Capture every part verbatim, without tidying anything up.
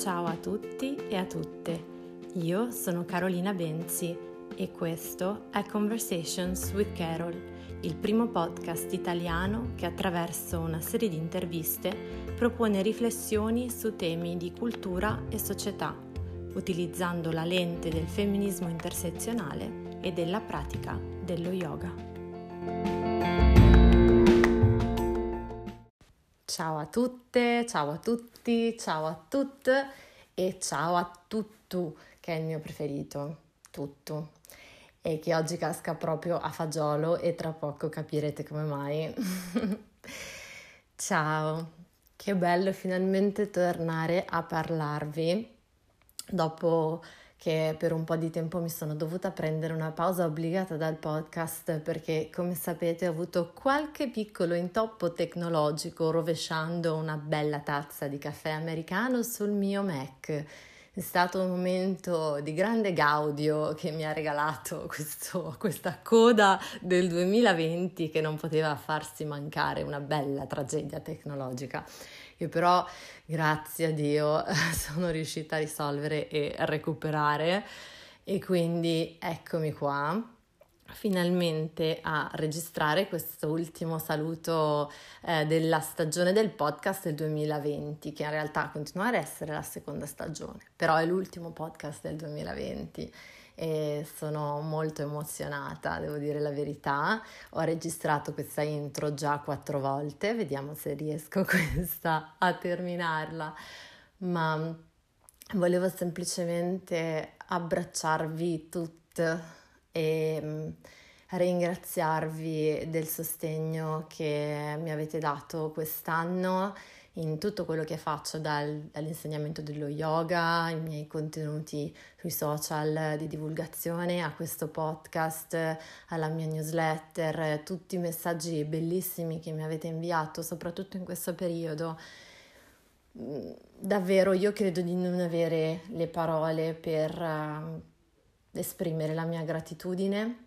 Ciao a tutti e a tutte, io sono Carolina Benzi e questo è Conversations with Carol, il primo podcast italiano che attraverso una serie di interviste propone riflessioni su temi di cultura e società, utilizzando la lente del femminismo intersezionale e della pratica dello yoga. Ciao a tutte, ciao a tutti, ciao a tutte e ciao a tutto, che è il mio preferito, tutto, e che oggi casca proprio a fagiolo e tra poco capirete come mai. Ciao, che bello finalmente tornare a parlarvi dopo che per un po' di tempo mi sono dovuta prendere una pausa obbligata dal podcast perché, come sapete, ho avuto qualche piccolo intoppo tecnologico rovesciando una bella tazza di caffè americano sul mio Mac. È stato un momento di grande gaudio che mi ha regalato questo, questa coda del duemilaventi che non poteva farsi mancare, una bella tragedia tecnologica. Io però, grazie a Dio, sono riuscita a risolvere e a recuperare e quindi eccomi qua finalmente a registrare questo ultimo saluto eh, della stagione del podcast del duemilaventi, che in realtà continua ad essere la seconda stagione, però è l'ultimo podcast del duemilaventi. E sono molto emozionata, devo dire la verità. Ho registrato questa intro già quattro volte, vediamo se riesco questa a terminarla, ma volevo semplicemente abbracciarvi tutte e ringraziarvi del sostegno che mi avete dato quest'anno in tutto quello che faccio, dal, dall'insegnamento dello yoga, i miei contenuti sui social di divulgazione, a questo podcast, alla mia newsletter, tutti i messaggi bellissimi che mi avete inviato, soprattutto in questo periodo. Davvero io credo di non avere le parole per uh, esprimere la mia gratitudine,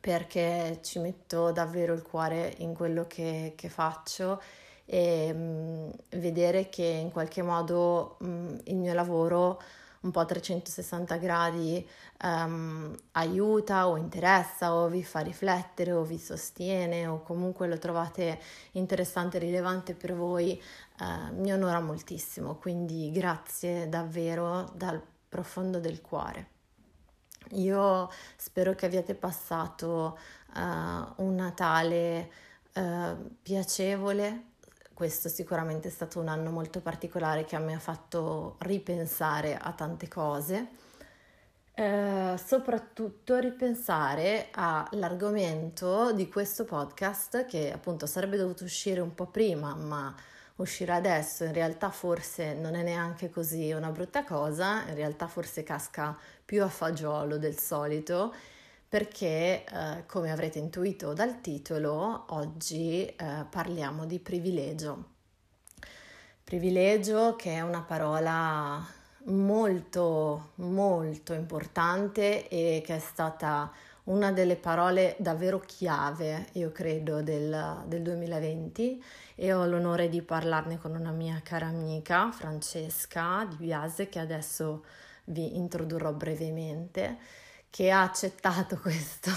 perché ci metto davvero il cuore in quello che, che faccio, e mh, vedere che in qualche modo mh, il mio lavoro un po' a trecentosessanta gradi um, aiuta o interessa o vi fa riflettere o vi sostiene o comunque lo trovate interessante e rilevante per voi, uh, mi onora moltissimo, quindi grazie davvero dal profondo del cuore. Io spero che abbiate passato uh, un Natale uh, piacevole. Questo sicuramente è stato un anno molto particolare che a me ha fatto ripensare a tante cose, eh, soprattutto ripensare all'argomento di questo podcast, che appunto sarebbe dovuto uscire un po' prima, ma uscire adesso in realtà forse non è neanche così una brutta cosa, in realtà forse casca più a fagiolo del solito, perché eh, come avrete intuito dal titolo, oggi eh, parliamo di privilegio. Privilegio che è una parola molto molto importante e che è stata una delle parole davvero chiave, io credo, del, del duemilaventi, e ho l'onore di parlarne con una mia cara amica, Francesca Di Biase, che adesso vi introdurrò brevemente, che ha accettato questo,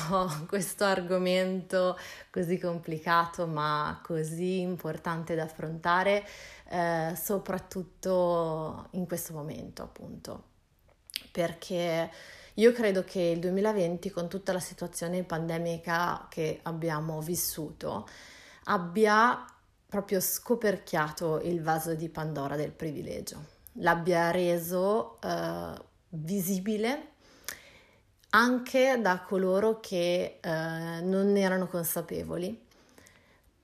questo argomento così complicato ma così importante da affrontare, eh, soprattutto in questo momento, appunto, perché io credo che il duemilaventi, con tutta la situazione pandemica che abbiamo vissuto, abbia proprio scoperchiato il vaso di Pandora del privilegio, l'abbia reso eh, visibile anche da coloro che eh, non erano consapevoli,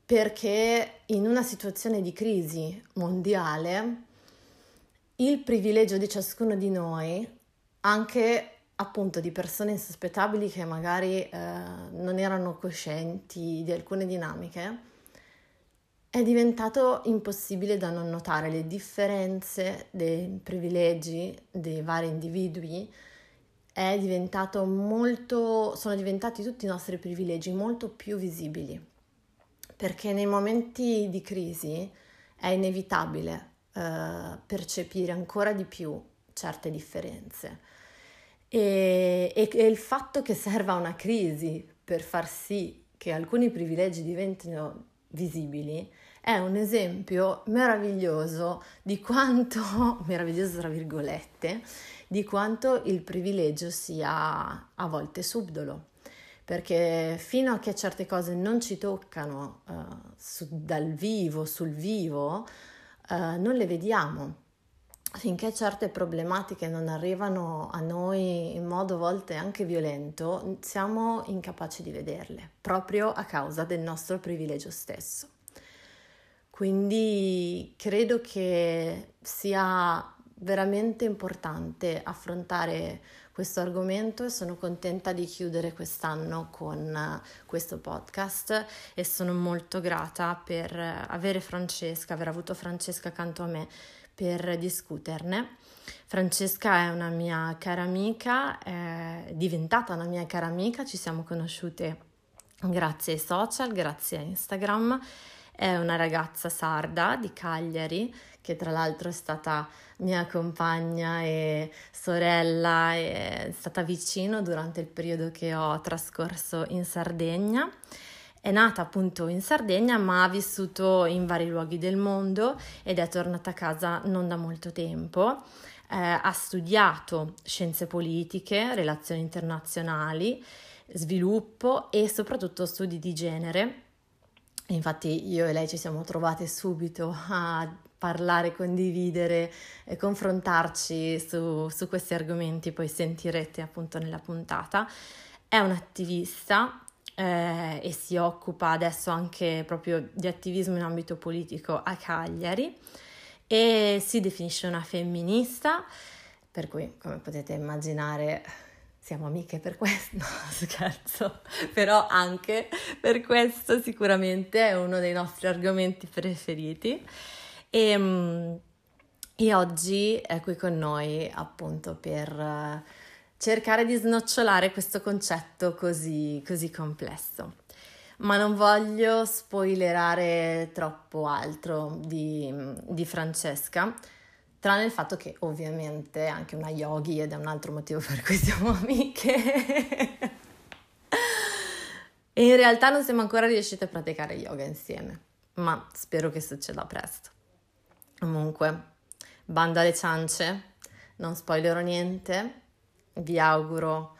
perché in una situazione di crisi mondiale il privilegio di ciascuno di noi, anche appunto di persone insospettabili che magari eh, non erano coscienti di alcune dinamiche, è diventato impossibile da non notare le differenze dei privilegi dei vari individui. È diventato molto, sono diventati tutti i nostri privilegi molto più visibili, perché nei momenti di crisi è inevitabile eh, eh, percepire ancora di più certe differenze. E, e, e il fatto che serva una crisi per far sì che alcuni privilegi diventino visibili è un esempio meraviglioso di quanto, meraviglioso tra virgolette, di quanto il privilegio sia a volte subdolo, perché fino a che certe cose non ci toccano uh, su, dal vivo, sul vivo, uh, non le vediamo, finché certe problematiche non arrivano a noi in modo a volte anche violento, siamo incapaci di vederle, proprio a causa del nostro privilegio stesso. Quindi credo che sia veramente importante affrontare questo argomento e sono contenta di chiudere quest'anno con questo podcast e sono molto grata per avere Francesca, aver avuto Francesca accanto a me per discuterne. Francesca è una mia cara amica, è diventata una mia cara amica, ci siamo conosciute grazie ai social, grazie a Instagram. È una ragazza sarda di Cagliari che tra l'altro è stata mia compagna e sorella, è stata vicino durante il periodo che ho trascorso in Sardegna. È nata appunto in Sardegna ma ha vissuto in vari luoghi del mondo ed è tornata a casa non da molto tempo. Eh, ha studiato scienze politiche, relazioni internazionali, sviluppo e soprattutto studi di genere. Infatti io e lei ci siamo trovate subito a parlare, condividere e confrontarci su, su questi argomenti, poi sentirete appunto nella puntata. È un'attivista eh, e si occupa adesso anche proprio di attivismo in ambito politico a Cagliari e si definisce una femminista, per cui come potete immaginare siamo amiche per questo, no scherzo, però anche per questo sicuramente è uno dei nostri argomenti preferiti e, e oggi è qui con noi appunto per cercare di snocciolare questo concetto così, così complesso. Ma non voglio spoilerare troppo altro di, di Francesca, tranne il fatto che ovviamente è anche una yogi ed è un altro motivo per cui siamo amiche. E in realtà non siamo ancora riuscite a praticare yoga insieme, ma spero che succeda presto. Comunque, bando alle ciance, non spoilerò niente, vi auguro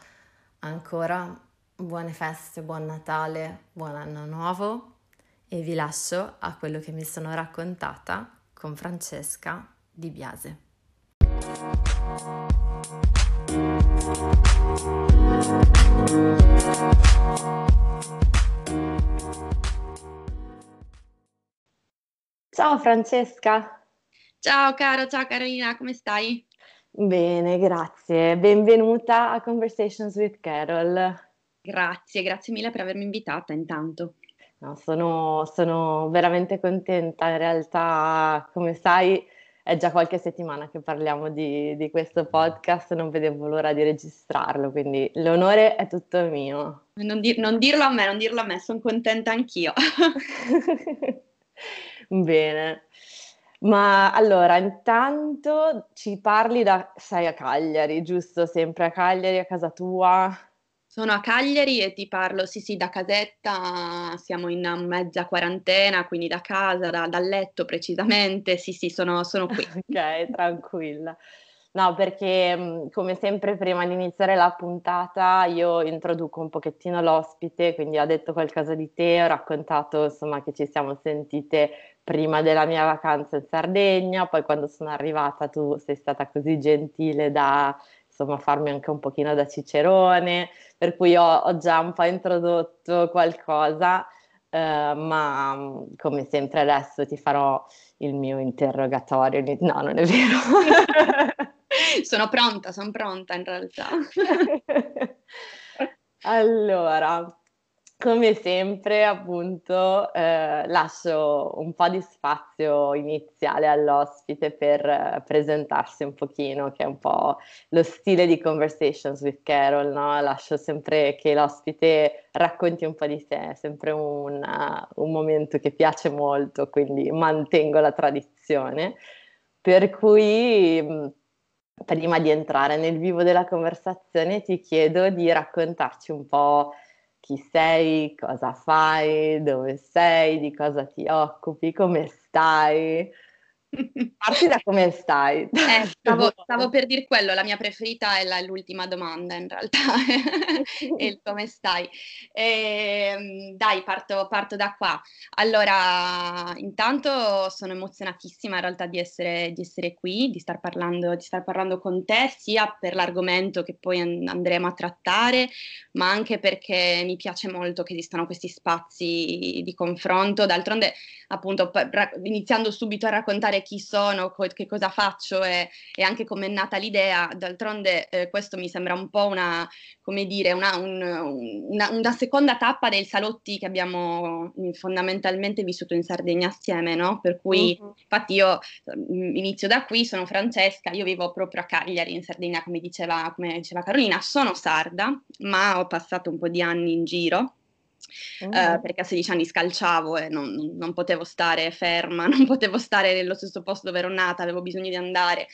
ancora buone feste, buon Natale, buon anno nuovo e vi lascio a quello che mi sono raccontata con Francesca Di Biase. Ciao Francesca. Ciao caro, ciao Carolina, come stai? Bene, grazie. Benvenuta a Conversations with Carol. Grazie, grazie mille per avermi invitata intanto. No, sono, sono veramente contenta, in realtà come sai è già qualche settimana che parliamo di, di questo podcast, non vedevo l'ora di registrarlo, quindi l'onore è tutto mio. Non, di- non dirlo a me, non dirlo a me, sono contenta anch'io. Bene, ma allora intanto ci parli da... sei a Cagliari, giusto? Sempre a Cagliari, a casa tua? Sono a Cagliari e ti parlo, sì sì, da casetta, siamo in mezza quarantena, quindi da casa, da, dal letto precisamente, sì sì, sono, sono qui. Ok, tranquilla. No, perché come sempre prima di iniziare la puntata io introduco un pochettino l'ospite, quindi ho detto qualcosa di te, ho raccontato insomma che ci siamo sentite prima della mia vacanza in Sardegna, poi quando sono arrivata tu sei stata così gentile da... insomma farmi anche un pochino da cicerone, per cui ho, ho già un po' introdotto qualcosa, eh, ma come sempre adesso ti farò il mio interrogatorio. No, non è vero. Sono pronta, sono pronta in realtà. Allora, come sempre appunto eh, lascio un po' di spazio iniziale all'ospite per eh, presentarsi un pochino, che è un po' lo stile di Conversations with Carol, no? Lascio sempre che l'ospite racconti un po' di sé, è sempre un, uh, un momento che piace molto, quindi mantengo la tradizione. Per cui, prima di entrare nel vivo della conversazione, ti chiedo di raccontarci un po' chi sei, cosa fai, dove sei, di cosa ti occupi, come stai. Parti da come stai. Eh, stavo, stavo per dire quello, la mia preferita è la, l'ultima domanda in realtà, è il come stai. E, dai, parto, parto da qua. Allora, intanto sono emozionatissima in realtà di essere, di essere qui, di star parlando, di star parlando con te, sia per l'argomento che poi andremo a trattare, ma anche perché mi piace molto che esistano questi spazi di confronto. D'altronde, appunto, iniziando subito a raccontare chi sono, co- che cosa faccio e, e anche come è nata l'idea. D'altronde eh, questo mi sembra un po' una, come dire, una, un, una, una seconda tappa dei salotti che abbiamo fondamentalmente vissuto in Sardegna assieme, no? Per cui uh-huh. infatti io inizio da qui, sono Francesca, io vivo proprio a Cagliari in Sardegna, come diceva, come diceva Carolina, sono sarda, ma ho passato un po' di anni in giro. Mm. Eh, perché a sedici anni scalciavo e non, non potevo stare ferma, non potevo stare nello stesso posto dove ero nata, avevo bisogno di andare,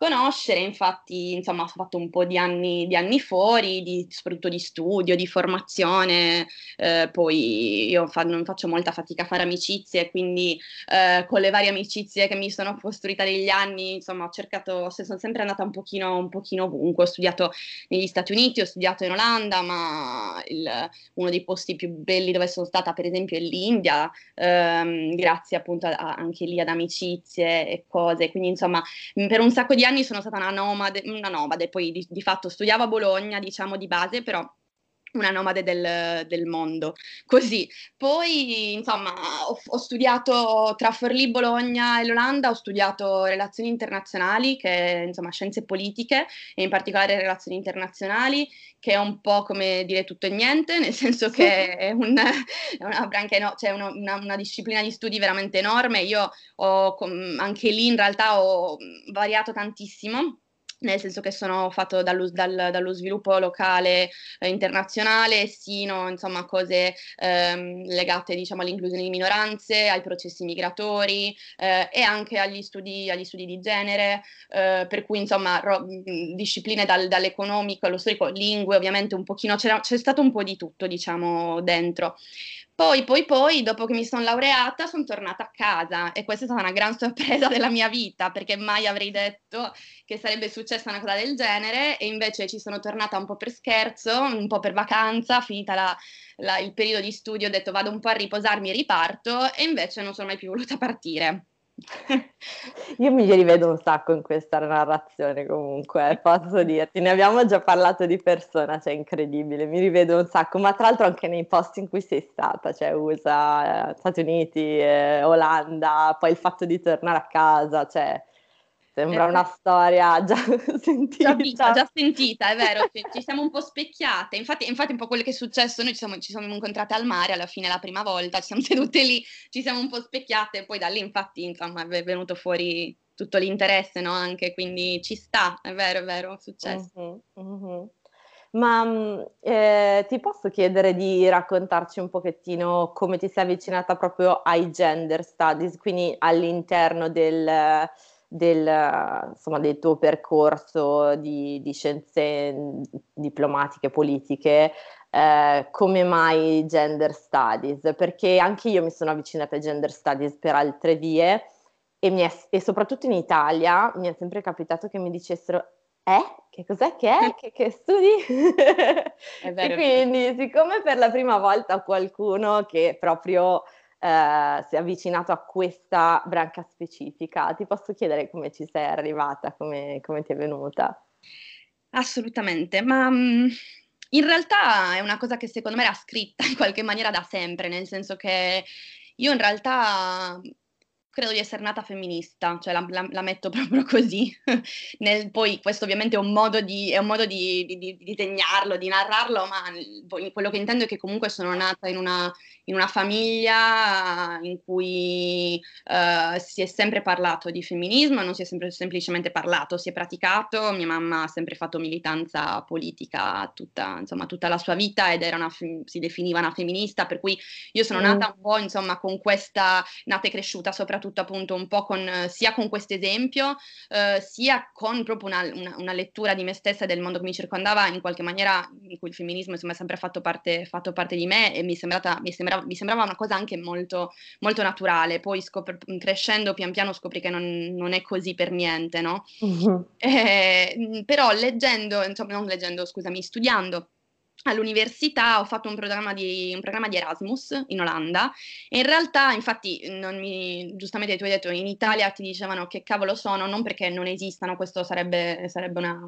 conoscere, infatti insomma ho fatto un po' di anni, di anni fuori, di, soprattutto di studio, di formazione, eh, poi io fa, non faccio molta fatica a fare amicizie, quindi eh, con le varie amicizie che mi sono costruita negli anni, insomma ho cercato, sono sempre andata un pochino, un pochino ovunque, ho studiato negli Stati Uniti, ho studiato in Olanda, ma il, uno dei posti più belli dove sono stata per esempio è l'India, ehm, grazie appunto a, anche lì ad amicizie e cose, quindi insomma per un sacco di anni sono stata una nomade, una nomade poi di, di fatto studiavo a Bologna, diciamo di base, però una nomade del, del mondo, così. Poi insomma ho, ho studiato tra Forlì, Bologna e l'Olanda, ho studiato relazioni internazionali, che insomma scienze politiche e in particolare relazioni internazionali, che è un po' come dire tutto e niente, nel senso che è, un, è una branca, no, cioè uno, una, una disciplina di studi veramente enorme. Io ho, anche lì in realtà ho variato tantissimo, nel senso che sono fatto dallo, dal, dallo sviluppo locale, eh, internazionale, sino insomma cose ehm, legate diciamo all'inclusione di minoranze, ai processi migratori eh, e anche agli studi, agli studi di genere, eh, per cui insomma ro- discipline dal, dall'economico allo storico, lingue ovviamente un pochino, c'era, c'è stato un po' di tutto diciamo dentro. Poi, poi, poi, dopo che mi sono laureata, sono tornata a casa e questa è stata una gran sorpresa della mia vita, perché mai avrei detto che sarebbe successa una cosa del genere, e invece ci sono tornata un po' per scherzo, un po' per vacanza, finita la, la, il periodo di studio, ho detto vado un po' a riposarmi e riparto, e invece non sono mai più voluta partire. Io mi rivedo un sacco in questa narrazione, comunque posso dirti, ne abbiamo già parlato di persona, cioè incredibile, mi rivedo un sacco, ma tra l'altro anche nei posti in cui sei stata, cioè U S A, Stati Uniti, eh, Olanda, poi il fatto di tornare a casa, cioè sembra una storia già sentita. Già, vista, già sentita, è vero, ci, ci siamo un po' specchiate, infatti infatti un po' quello che è successo, noi ci siamo, ci siamo incontrate al mare alla fine la prima volta, ci siamo sedute lì, ci siamo un po' specchiate e poi da lì infatti insomma è venuto fuori tutto l'interesse, no? Anche, quindi ci sta, è vero, è vero, è successo. Uh-huh, uh-huh. Ma eh, ti posso chiedere di raccontarci un pochettino come ti sei avvicinata proprio ai gender studies, quindi all'interno del... Del, insomma, del tuo percorso di, di scienze diplomatiche, politiche, eh, come mai gender studies? Perché anche io mi sono avvicinata ai gender studies per altre vie e, mi è, e soprattutto in Italia mi è sempre capitato che mi dicessero eh, che cos'è che è, che, che studi? È vero. E quindi siccome per la prima volta qualcuno che proprio... Uh, si è avvicinato a questa branca specifica, ti posso chiedere come ci sei arrivata, come, come ti è venuta? Assolutamente, ma um, in realtà è una cosa che secondo me era scritta in qualche maniera da sempre, nel senso che io in realtà... credo di essere nata femminista, cioè la, la, la metto proprio così. Nel, poi questo ovviamente è un modo di, è un modo di, di, di disegnarlo, di narrarlo, ma quello che intendo è che comunque sono nata in una, in una famiglia in cui uh, si è sempre parlato di femminismo, non si è sempre, semplicemente parlato, si è praticato. Mia mamma ha sempre fatto militanza politica tutta, insomma, tutta la sua vita ed era una, si definiva una femminista, per cui io sono nata un po' insomma con questa, nata e cresciuta soprattutto soprattutto appunto un po' con, sia con questo esempio, eh, sia con proprio una, una, una lettura di me stessa e del mondo che mi circondava, in qualche maniera in cui il femminismo insomma è sempre fatto parte, fatto parte di me, e mi, sembrata, mi, sembrava, mi sembrava una cosa anche molto, molto naturale. Poi scopri, crescendo pian piano scopri che non, non è così per niente, no? Uh-huh. Eh, però leggendo, insomma, non leggendo, scusami, studiando all'università ho fatto un programma, di, un programma di Erasmus in Olanda, e in realtà infatti non mi, giustamente tu hai detto in Italia ti dicevano che cavolo sono, non perché non esistano, questo sarebbe, sarebbe una,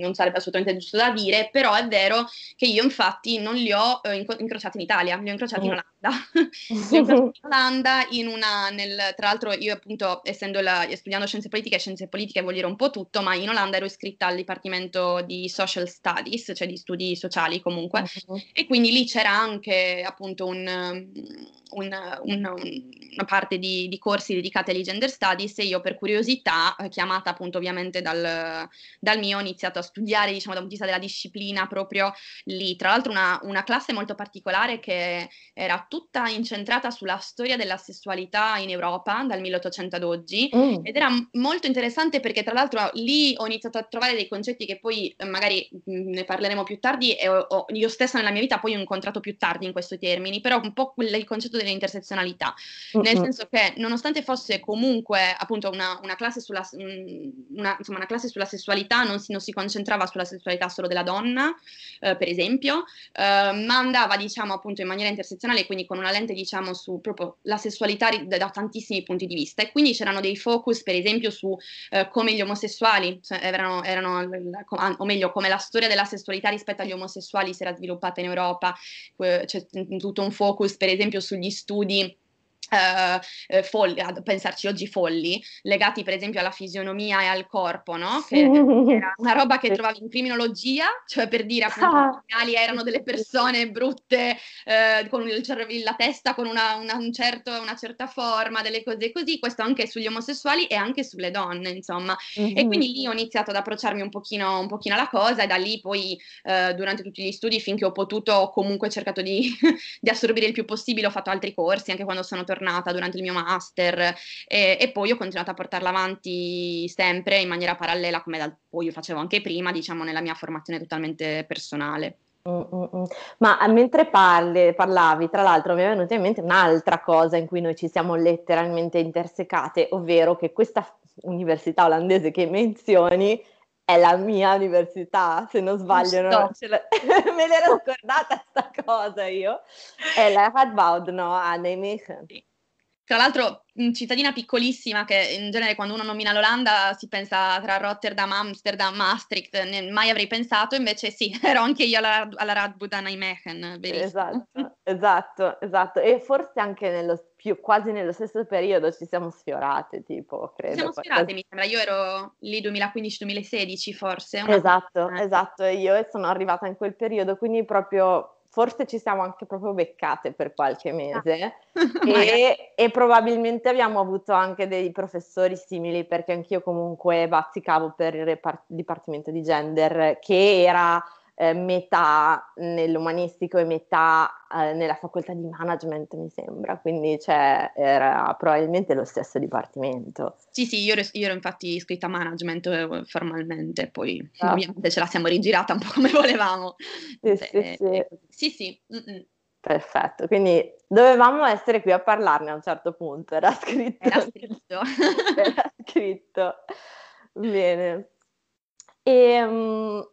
non sarebbe assolutamente giusto da dire, però è vero che io infatti non li ho eh, incrociati in Italia, li ho incrociati in Olanda, li ho incrociati in Olanda in una, nel, tra l'altro io appunto essendo la, studiando scienze politiche, scienze politiche vuol dire un po' tutto, ma in Olanda ero iscritta al dipartimento di social studies, cioè di studi sociali comunque, uh-huh. E quindi lì c'era anche appunto un, un, un, una parte di, di corsi dedicati agli gender studies, e io per curiosità, chiamata appunto ovviamente dal, dal mio, ho iniziato a studiare diciamo da un punto di vista della disciplina proprio lì, tra l'altro una, una classe molto particolare che era tutta incentrata sulla storia della sessualità in Europa dal milleottocento ad oggi, mm. ed era molto interessante perché tra l'altro lì ho iniziato a trovare dei concetti che poi magari ne parleremo più tardi, e io stessa nella mia vita poi ho incontrato più tardi in questi termini, però un po' il concetto dell'intersezionalità, uh-huh. nel senso che nonostante fosse comunque appunto una, una, classe, sulla, una, insomma, una classe sulla sessualità, non si, non si concentrava sulla sessualità solo della donna, eh, per esempio, eh, ma andava diciamo appunto in maniera intersezionale, quindi con una lente diciamo su proprio la sessualità da, da tantissimi punti di vista, e quindi c'erano dei focus per esempio su eh, come gli omosessuali, cioè, erano, erano, o meglio come la storia della sessualità rispetto agli omosessuali sessuali si era sviluppata in Europa, c'è tutto un focus per esempio sugli studi eh, folli, a pensarci oggi folli, legati per esempio alla fisionomia e al corpo, no? Che era una roba che trovavi in criminologia, cioè per dire appunto che i erano delle persone brutte eh, con il cervello, la testa con una, una, un certo, una certa forma, delle cose così, questo anche sugli omosessuali e anche sulle donne insomma, mm-hmm. e quindi lì ho iniziato ad approcciarmi un pochino, un pochino alla cosa, e da lì poi eh, durante tutti gli studi finché ho potuto ho comunque cercato di, di assorbire il più possibile, ho fatto altri corsi anche quando sono tornata durante il mio master, e, e poi ho continuato a portarla avanti sempre in maniera parallela come da, poi io facevo anche prima diciamo nella mia formazione totalmente personale. Mm, mm, mm. Ma mentre parli, parlavi tra l'altro mi è venuta in mente un'altra cosa in cui noi ci siamo letteralmente intersecate, ovvero che questa università olandese che menzioni è la mia università, se non sbaglio, non ce la... me l'ero scordata sta cosa io, è la Radboud, no? A Nijmegen. Sì. Tra l'altro cittadina piccolissima che in genere quando uno nomina l'Olanda si pensa tra Rotterdam, Amsterdam, Maastricht, ne, mai avrei pensato, invece sì, ero anche io alla, alla Radboud a Nijmegen. Esatto, esatto, esatto, e forse anche nello, più, quasi nello stesso periodo ci siamo sfiorate, tipo, credo. Ci siamo sfiorate, mi sembra, io ero lì duemilaquindici duemilasedici forse. Esatto, persona. Esatto, e io sono arrivata in quel periodo, quindi proprio... Forse ci siamo anche proprio beccate per qualche mese ah. e, e probabilmente abbiamo avuto anche dei professori simili, perché anch'io comunque bazzicavo per il repart- dipartimento di gender che era eh, metà nell'umanistico e metà eh, nella facoltà di management mi sembra, quindi cioè, era probabilmente lo stesso dipartimento. Sì sì, io ero, io ero infatti iscritta a management formalmente, poi ah. ovviamente ce la siamo rigirata un po' come volevamo. Sì, Beh, sì, sì. sì, sì. Perfetto, quindi dovevamo essere qui a parlarne a un certo punto, era scritto. Era scritto. era scritto. Bene. E, um,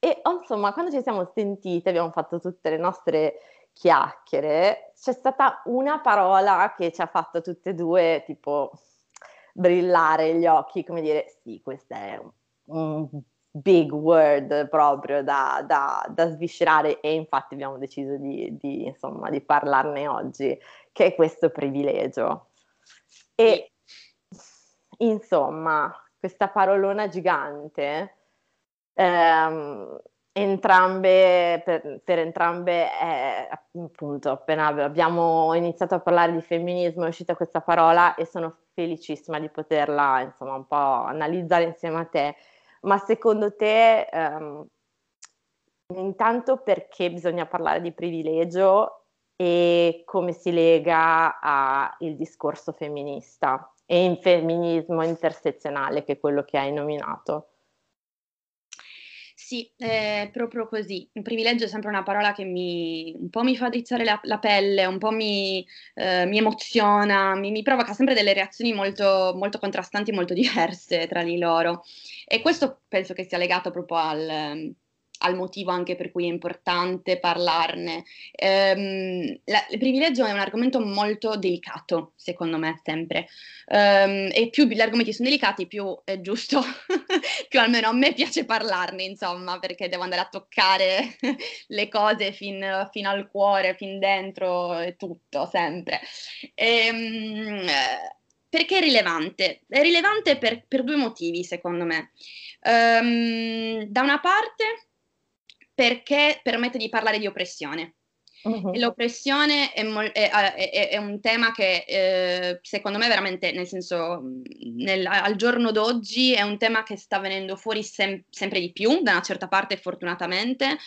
e insomma, quando ci siamo sentite, abbiamo fatto tutte le nostre chiacchiere, c'è stata una parola che ci ha fatto tutte e due, tipo... brillare gli occhi, come dire, sì, questa è un big word proprio da, da, da sviscerare, e infatti abbiamo deciso di, di, insomma, di parlarne oggi, che è questo privilegio. E insomma, questa parolona gigante, ehm, entrambe, per, per entrambe è, appunto appena abbiamo iniziato a parlare di femminismo è uscita questa parola e sono felicissima di poterla insomma un po' analizzare insieme a te, ma secondo te ehm, intanto perché bisogna parlare di privilegio e come si lega al discorso femminista e in femminismo intersezionale, che è quello che hai nominato. Sì, è proprio così. Il privilegio è sempre una parola che mi, un po' mi fa drizzare la, la pelle, un po' mi, eh, mi emoziona, mi, mi provoca sempre delle reazioni molto, molto contrastanti, molto diverse tra di loro. E questo penso che sia legato proprio al, al motivo anche per cui è importante parlarne. Ehm, la, il privilegio è un argomento molto delicato, secondo me, sempre. Ehm, e più gli argomenti sono delicati, più è giusto, più almeno a me piace parlarne, insomma, perché devo andare a toccare le cose fin, fino al cuore, fin dentro, e tutto, sempre. Ehm, perché è rilevante? È rilevante per, per due motivi, secondo me. Ehm, da una parte, perché permette di parlare di oppressione. Uh-huh. L'oppressione è, mo- è, è, è un tema che eh, secondo me veramente, nel senso, nel, al giorno d'oggi è un tema che sta venendo fuori sem- sempre di più, da una certa parte fortunatamente,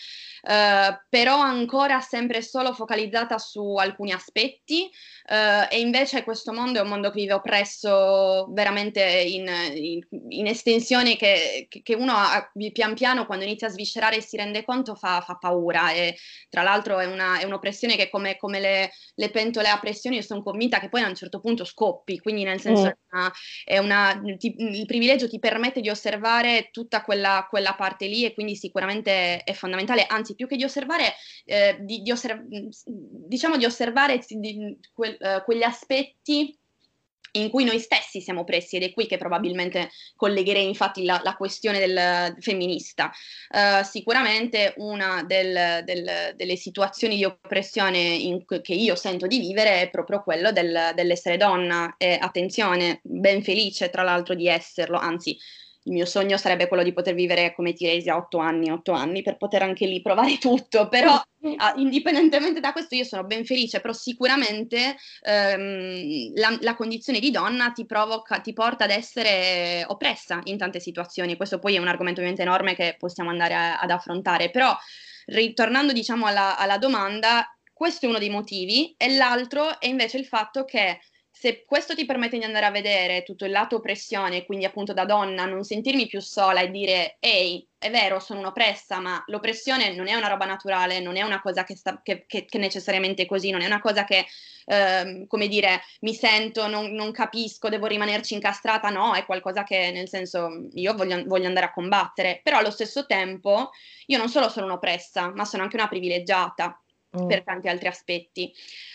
eh, però ancora sempre solo focalizzata su alcuni aspetti, eh, e invece questo mondo è un mondo che vive oppresso veramente in, in, in estensione, che, che uno ha, pian piano quando inizia a sviscerare e si rende conto fa, fa paura, e tra l'altro è una è un'oppressione che come, come le, le pentole a pressione, io sono convinta che poi a un certo punto scoppi, quindi nel senso mm. è una, è una, ti, il privilegio ti permette di osservare tutta quella, quella parte lì, e quindi sicuramente è fondamentale, anzi più che di osservare, eh, di, di osserv- diciamo di osservare di, que, eh, quegli aspetti in cui noi stessi siamo oppressi, ed è qui che probabilmente collegherei infatti la, la questione del femminista. Uh, sicuramente una del, del, delle situazioni di oppressione in, che io sento di vivere è proprio quello del, dell'essere donna, e attenzione, ben felice tra l'altro di esserlo, anzi il mio sogno sarebbe quello di poter vivere come Tiresi a otto anni, otto anni, per poter anche lì provare tutto, però indipendentemente da questo io sono ben felice, però sicuramente ehm, la, la condizione di donna ti provoca, ti porta ad essere oppressa in tante situazioni. Questo poi è un argomento ovviamente enorme che possiamo andare a, ad affrontare, però ritornando diciamo alla, alla domanda, questo è uno dei motivi, e l'altro è invece il fatto che se questo ti permette di andare a vedere tutto il lato oppressione, quindi appunto da donna non sentirmi più sola e dire ehi, è vero, sono un'oppressa, ma l'oppressione non è una roba naturale, non è una cosa che, sta, che, che, che necessariamente così, non è una cosa che, eh, come dire, mi sento, non, non capisco, devo rimanerci incastrata, no, è qualcosa che nel senso io voglio, voglio andare a combattere, però allo stesso tempo io non solo sono un'oppressa, ma sono anche una privilegiata. Mm. Per tanti altri aspetti,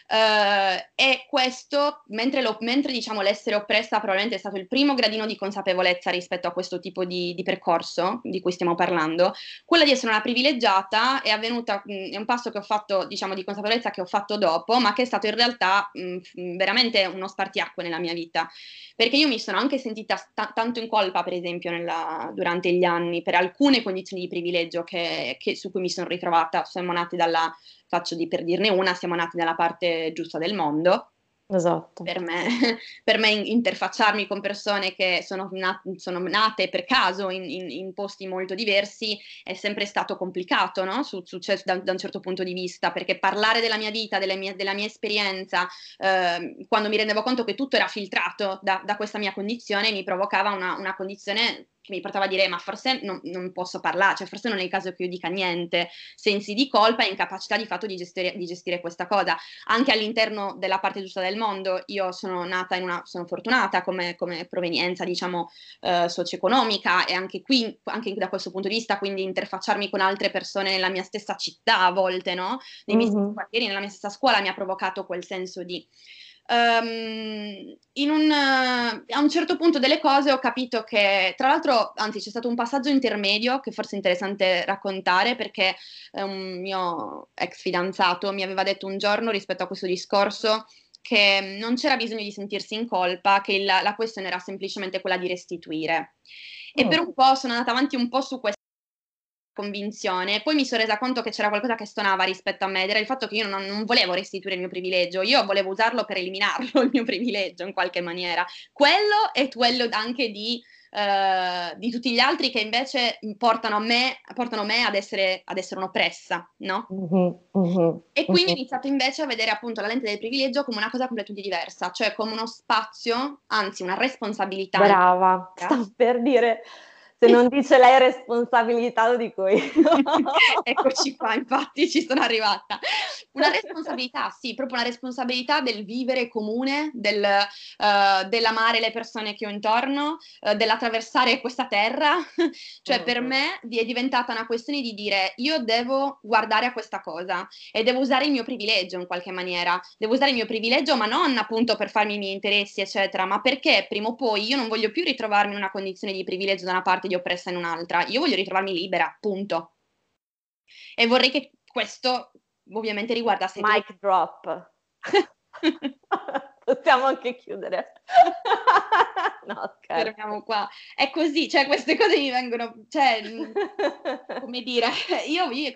uh, e questo mentre, lo, mentre diciamo l'essere oppressa probabilmente è stato il primo gradino di consapevolezza rispetto a questo tipo di, di percorso di cui stiamo parlando, quella di essere una privilegiata è avvenuta, mh, è un passo che ho fatto diciamo di consapevolezza che ho fatto dopo, ma che è stato in realtà mh, veramente uno spartiacque nella mia vita, perché io mi sono anche sentita t- tanto in colpa per esempio nella, durante gli anni per alcune condizioni di privilegio che, che, su cui mi sono ritrovata. Siamo nati dalla faccio di per dirne una, siamo nati dalla parte giusta del mondo. Esatto. Per me, per me interfacciarmi con persone che sono, na- sono nate per caso in, in, in posti molto diversi è sempre stato complicato, no? Su, su, da, da un certo punto di vista, perché parlare della mia vita, delle mie, della mia esperienza, eh, quando mi rendevo conto che tutto era filtrato da, da questa mia condizione, mi provocava una, una condizione che mi portava a dire ma forse non, non posso parlare, cioè forse non è il caso che io dica niente, sensi di colpa e incapacità di fatto di gestire, di gestire questa cosa. Anche all'interno della parte giusta del mondo io sono nata in una, sono fortunata come, come provenienza diciamo eh, socio-economica, e anche qui, anche da questo punto di vista, quindi interfacciarmi con altre persone nella mia stessa città a volte, no? Nei miei stessi quartieri, nella mia stessa scuola, mi ha provocato quel senso di... Um, in un, uh, a un certo punto delle cose ho capito che, tra l'altro, anzi c'è stato un passaggio intermedio che forse è interessante raccontare, perché un um, mio ex fidanzato mi aveva detto un giorno rispetto a questo discorso che non c'era bisogno di sentirsi in colpa, che il, la questione era semplicemente quella di restituire. Oh. E per un po' sono andata avanti un po' su questo convinzione, poi mi sono resa conto che c'era qualcosa che stonava rispetto a me, ed era il fatto che io non, non volevo restituire il mio privilegio, io volevo usarlo per eliminarlo, il mio privilegio in qualche maniera, quello e quello anche di eh, di tutti gli altri che invece portano a me, portano me ad essere, ad essere un'oppressa, no? Mm-hmm, mm-hmm, e quindi mm-hmm. ho iniziato invece a vedere appunto la lente del privilegio come una cosa completamente diversa, cioè come uno spazio, anzi una responsabilità. Brava, sto per dire... Se non dice lei responsabilità, lo dico io. Eccoci qua, infatti ci sono arrivata. Una responsabilità, sì, proprio una responsabilità del vivere comune, del, uh, dell'amare le persone che ho intorno, uh, dell'attraversare questa terra. Cioè mm. per me è diventata una questione di dire io devo guardare a questa cosa e devo usare il mio privilegio in qualche maniera. Devo usare il mio privilegio, ma non appunto per farmi i miei interessi, eccetera, ma perché prima o poi io non voglio più ritrovarmi in una condizione di privilegio da una parte di oppressa in un'altra, io voglio ritrovarmi libera, punto. E vorrei che questo ovviamente riguardasse mic tu... drop. Possiamo anche chiudere. No, fermiamo qua. È così, cioè queste cose mi vengono, cioè come dire, io, io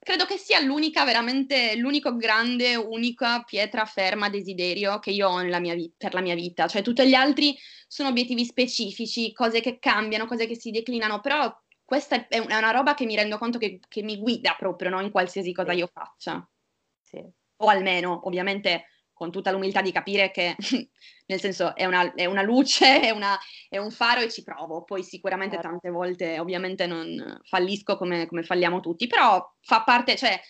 credo che sia l'unica veramente l'unico grande, unica pietra ferma desiderio che io ho nella mia vi- per la mia vita, cioè tutti gli altri sono obiettivi specifici, cose che cambiano, cose che si declinano, però questa è una roba che mi rendo conto che, che mi guida proprio, no? In qualsiasi cosa sì. io faccia. Sì. O almeno, ovviamente, con tutta l'umiltà di capire che, nel senso, è una, è una luce, è, una, è un faro e ci provo. Poi sicuramente certo. tante volte, ovviamente, non fallisco come, come falliamo tutti, però fa parte, cioè...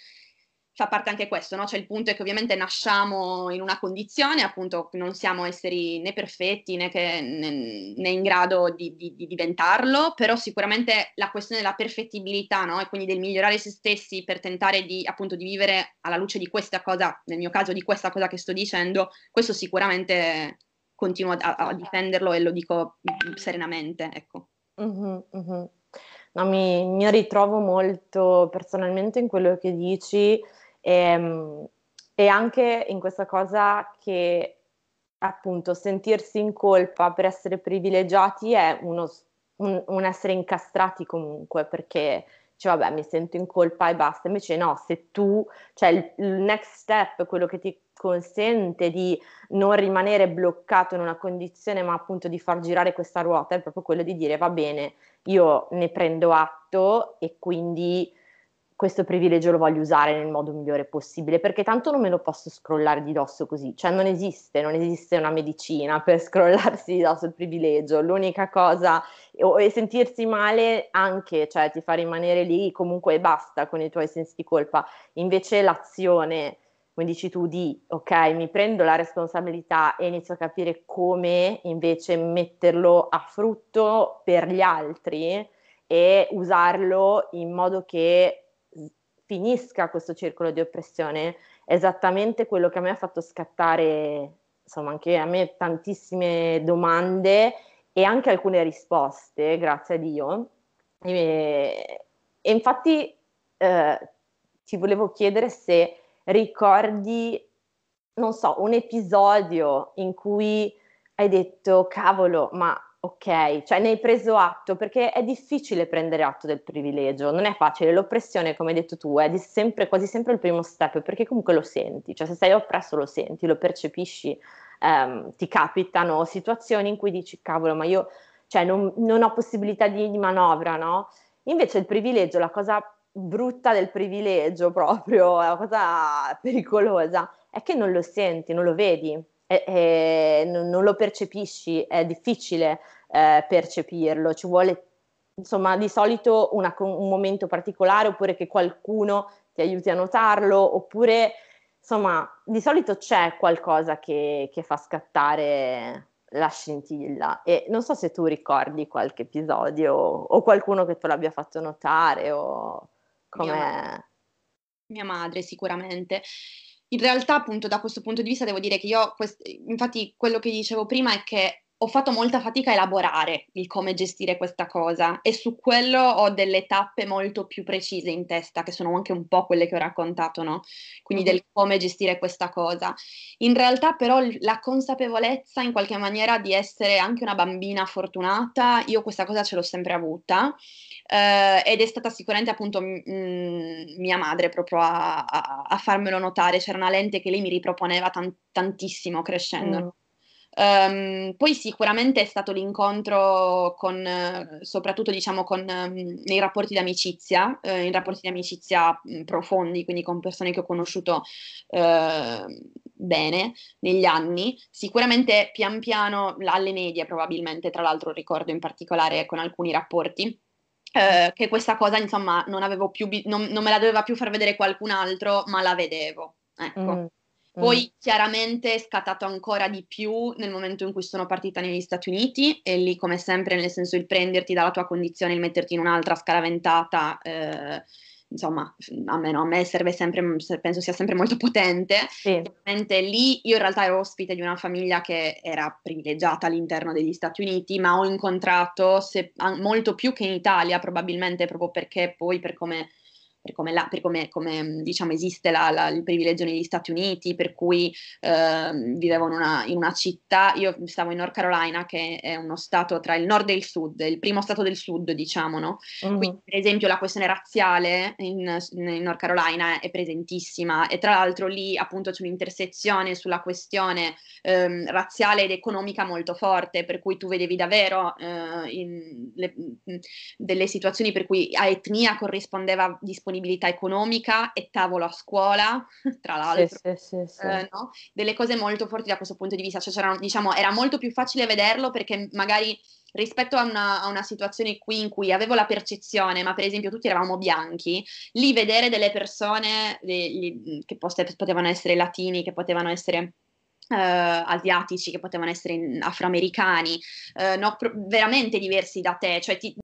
Fa parte anche questo, no? Cioè il punto è che ovviamente nasciamo in una condizione, appunto non siamo esseri né perfetti né, che, né, né in grado di, di, di diventarlo, però sicuramente la questione della perfettibilità, no? E quindi del migliorare se stessi per tentare di appunto di vivere alla luce di questa cosa, nel mio caso di questa cosa che sto dicendo, questo sicuramente continuo a, a difenderlo e lo dico serenamente, ecco. Mm-hmm, mm-hmm. No, mi, mi ritrovo molto personalmente in quello che dici e, e anche in questa cosa che appunto sentirsi in colpa per essere privilegiati è uno, un, un essere incastrati comunque, perché dici vabbè mi sento in colpa e basta, invece no, se tu, cioè il, il next step, quello che ti consente di non rimanere bloccato in una condizione ma appunto di far girare questa ruota, è proprio quello di dire va bene, io ne prendo atto e quindi questo privilegio lo voglio usare nel modo migliore possibile, perché tanto non me lo posso scrollare di dosso così, cioè non esiste, non esiste una medicina per scrollarsi di dosso il privilegio, l'unica cosa, e sentirsi male anche, cioè ti fa rimanere lì comunque e basta con i tuoi sensi di colpa, invece l'azione, come dici tu, di ok, mi prendo la responsabilità e inizio a capire come invece metterlo a frutto per gli altri e usarlo in modo che finisca questo circolo di oppressione, è esattamente quello che a me ha fatto scattare, insomma, anche a me tantissime domande e anche alcune risposte, grazie a Dio. E, e infatti eh, ti volevo chiedere se ricordi, non so, un episodio in cui hai detto cavolo, ma ok, cioè ne hai preso atto, perché è difficile prendere atto del privilegio, non è facile, l'oppressione come hai detto tu è di sempre, quasi sempre il primo step, perché comunque lo senti, cioè se sei oppresso lo senti, lo percepisci, ehm, ti capitano situazioni in cui dici cavolo, ma io cioè, non, non ho possibilità di, di manovra, no? Invece il privilegio, la cosa brutta del privilegio proprio, è una cosa pericolosa, è che non lo senti, non lo vedi, è, è, non lo percepisci, è difficile eh, percepirlo, ci vuole insomma di solito una, un momento particolare oppure che qualcuno ti aiuti a notarlo, oppure insomma di solito c'è qualcosa che, che fa scattare la scintilla, e non so se tu ricordi qualche episodio o qualcuno che te l'abbia fatto notare o... Mia madre. Mia madre sicuramente. In realtà appunto da questo punto di vista devo dire che io, quest- infatti quello che dicevo prima è che ho fatto molta fatica a elaborare il come gestire questa cosa e su quello ho delle tappe molto più precise in testa, che sono anche un po' quelle che ho raccontato, no? Quindi mm-hmm. del come gestire questa cosa. In realtà però la consapevolezza in qualche maniera di essere anche una bambina fortunata, io questa cosa ce l'ho sempre avuta eh, ed è stata sicuramente appunto mh, mia madre proprio a, a, a farmelo notare, c'era una lente che lei mi riproponeva tan- tantissimo crescendo. Mm. Um, poi sicuramente è stato l'incontro con, soprattutto diciamo con, nei rapporti di amicizia, eh, in rapporti di amicizia profondi, quindi con persone che ho conosciuto eh, bene negli anni. Sicuramente pian piano alle medie probabilmente, tra l'altro ricordo in particolare con alcuni rapporti, eh, che questa cosa insomma non avevo più, bi- non, non me la doveva più far vedere qualcun altro, ma la vedevo, ecco. Mm. Poi mm. chiaramente è scattato ancora di più nel momento in cui sono partita negli Stati Uniti, e lì come sempre, nel senso, il prenderti dalla tua condizione, il metterti in un'altra scaraventata, eh, insomma, a me, no, a me serve sempre, penso sia sempre molto potente. Sì. Chiaramente lì io in realtà ero ospite di una famiglia che era privilegiata all'interno degli Stati Uniti, ma ho incontrato se, molto più che in Italia probabilmente, proprio perché poi per come... per come, la, per come, come diciamo esiste la, la, il privilegio negli Stati Uniti, per cui eh, vivevo in una, in una città, io stavo in North Carolina, che è uno stato tra il nord e il sud, il primo stato del sud, diciamo, no? Mm-hmm. Quindi per esempio la questione razziale in, in North Carolina è presentissima, e tra l'altro lì appunto c'è un'intersezione sulla questione ehm, razziale ed economica molto forte, per cui tu vedevi davvero eh, in le, delle situazioni per cui a etnia corrispondeva disponibilità economica e tavolo a scuola, tra l'altro, sì, sì, sì, sì. Eh, no? Delle cose molto forti da questo punto di vista, cioè c'erano, diciamo, era molto più facile vederlo, perché magari rispetto a una, a una situazione qui in cui avevo la percezione, ma per esempio tutti eravamo bianchi, lì vedere delle persone degli, che potevano essere latini, che potevano essere Uh, asiatici, che potevano essere afroamericani, uh, no, pro- veramente diversi da te, cioè ti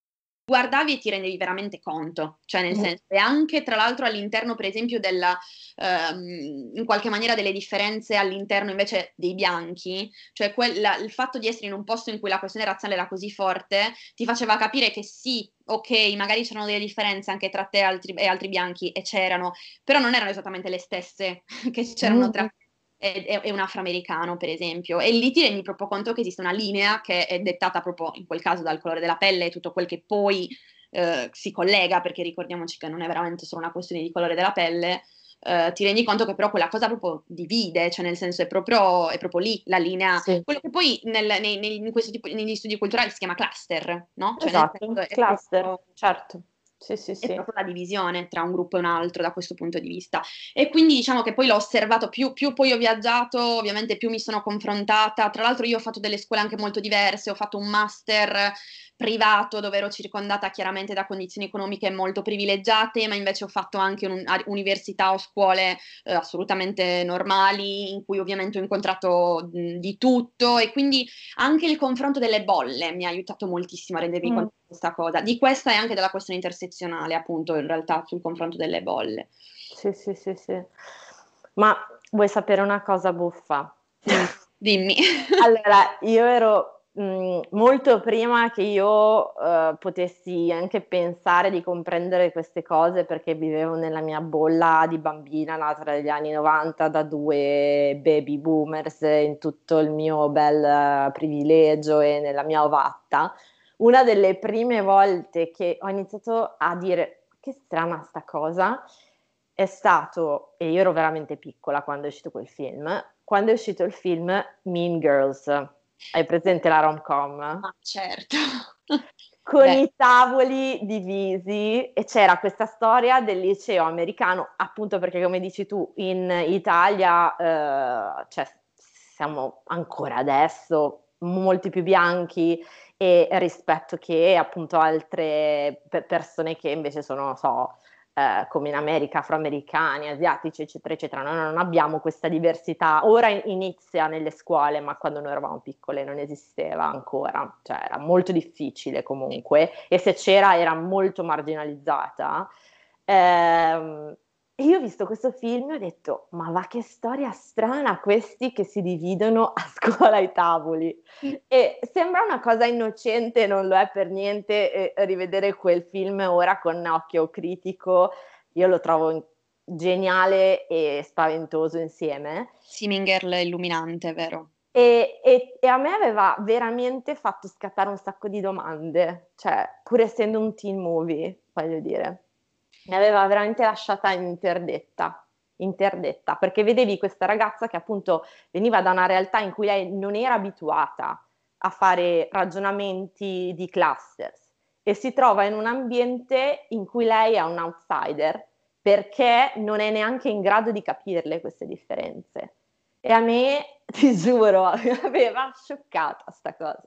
guardavi e ti rendevi veramente conto, cioè nel senso, e anche tra l'altro all'interno per esempio della, ehm, in qualche maniera delle differenze all'interno invece dei bianchi, cioè quella, il fatto di essere in un posto in cui la questione razziale era così forte ti faceva capire che sì, ok, magari c'erano delle differenze anche tra te e altri, e altri bianchi, e c'erano, però non erano esattamente le stesse che c'erano tra te e, e un afroamericano per esempio, e lì ti rendi proprio conto che esiste una linea che è dettata proprio in quel caso dal colore della pelle e tutto quel che poi eh, si collega, perché ricordiamoci che non è veramente solo una questione di colore della pelle, eh, ti rendi conto che però quella cosa proprio divide, cioè nel senso è proprio, è proprio lì la linea, sì. Quello che poi nel, nei, nei, in questo tipo, negli studi culturali si chiama cluster, no? Cioè esatto, cluster, proprio, certo. Sì, sì, sì. È proprio la divisione tra un gruppo e un altro da questo punto di vista, e quindi diciamo che poi l'ho osservato, più, più poi ho viaggiato ovviamente più mi sono confrontata. Tra l'altro io ho fatto delle scuole anche molto diverse, ho fatto un master privato dove ero circondata chiaramente da condizioni economiche molto privilegiate, ma invece ho fatto anche un, università o scuole eh, assolutamente normali, in cui ovviamente ho incontrato mh, di tutto, e quindi anche il confronto delle bolle mi ha aiutato moltissimo a rendermi mm. conto di questa cosa, di questa e anche della questione intersezionale appunto, in realtà, sul confronto delle bolle. Sì, sì, sì, sì. Ma vuoi sapere una cosa buffa? Dimmi. Allora, io ero... molto prima che io uh, potessi anche pensare di comprendere queste cose, perché vivevo nella mia bolla di bambina nata negli anni novanta da due baby boomers, in tutto il mio bel privilegio e nella mia ovatta. Una delle prime volte che ho iniziato a dire che strana sta cosa è stato, e io ero veramente piccola quando è uscito quel film, quando è uscito il film Mean Girls. Hai presente la rom-com? Ah, certo. Con Beh. i tavoli divisi, e c'era questa storia del liceo americano, appunto perché come dici tu, in Italia, eh, cioè, siamo ancora adesso molti più bianchi e rispetto che appunto altre pe- persone che invece sono, non so, eh, come in America, afroamericani, asiatici, eccetera, eccetera. Noi non abbiamo questa diversità. Ora inizia nelle scuole, ma quando noi eravamo piccole non esisteva ancora, cioè era molto difficile comunque, e se c'era era molto marginalizzata. Eh, e io ho visto questo film e ho detto, ma va che storia strana, questi che si dividono a scuola i tavoli. E sembra una cosa innocente, non lo è per niente, e rivedere quel film ora con occhio critico, io lo trovo geniale e spaventoso insieme. Sì, Mean Girl è illuminante, vero? E, e, e a me aveva veramente fatto scattare un sacco di domande, cioè pur essendo un teen movie, voglio dire. Mi aveva veramente lasciata interdetta. interdetta, perché vedevi questa ragazza che appunto veniva da una realtà in cui lei non era abituata a fare ragionamenti di clusters e si trova in un ambiente in cui lei è un outsider perché non è neanche in grado di capirle queste differenze. E a me, ti giuro, mi aveva scioccata sta cosa.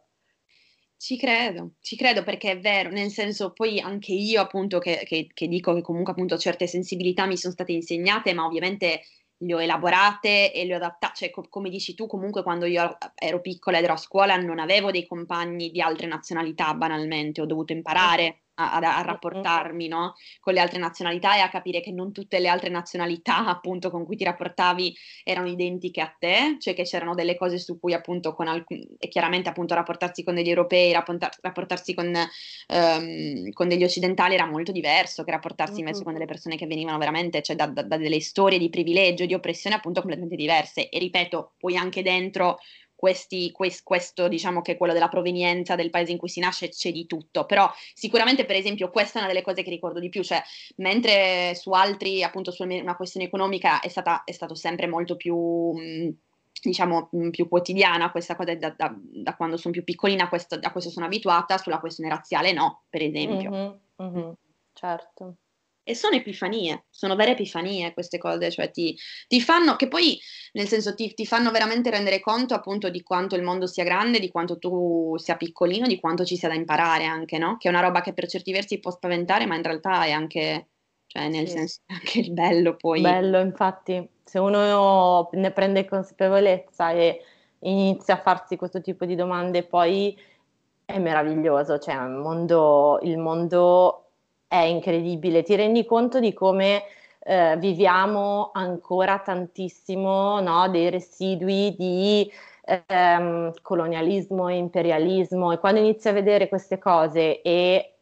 Ci credo, ci credo perché è vero, nel senso poi anche io appunto che, che, che dico che comunque appunto certe sensibilità mi sono state insegnate, ma ovviamente le ho elaborate e le ho adattate, cioè co- come dici tu comunque quando io ero piccola ed ero a scuola non avevo dei compagni di altre nazionalità banalmente, ho dovuto imparare a, a, a rapportarmi, no? Con le altre nazionalità e a capire che non tutte le altre nazionalità appunto con cui ti rapportavi erano identiche a te, cioè che c'erano delle cose su cui appunto con alcuni, e chiaramente appunto rapportarsi con degli europei, rapportar- rapportarsi con, um, con degli occidentali era molto diverso che rapportarsi invece mm-hmm. con delle persone che venivano veramente, cioè da, da, da delle storie di privilegio, di oppressione appunto completamente diverse e ripeto poi anche dentro Questi, quest, questo diciamo che quello della provenienza del paese in cui si nasce c'è di tutto, però sicuramente per esempio questa è una delle cose che ricordo di più, cioè mentre su altri appunto su una questione economica è stata è stato sempre molto più diciamo più quotidiana questa cosa da, da, da quando sono più piccolina, questo, a questo sono abituata, sulla questione razziale no, per esempio. Mm-hmm, mm-hmm, certo. E sono epifanie, sono vere epifanie queste cose, cioè ti, ti fanno, che poi nel senso ti, ti fanno veramente rendere conto appunto di quanto il mondo sia grande, di quanto tu sia piccolino, di quanto ci sia da imparare anche, no? Che è una roba che per certi versi può spaventare, ma in realtà è anche, cioè nel sì. senso anche il bello poi. Bello, infatti, se uno ne prende consapevolezza e inizia a farsi questo tipo di domande poi è meraviglioso, cioè il mondo... Il mondo è incredibile, ti rendi conto di come eh, viviamo ancora tantissimo, no, dei residui di ehm, colonialismo e imperialismo e quando inizi a vedere queste cose e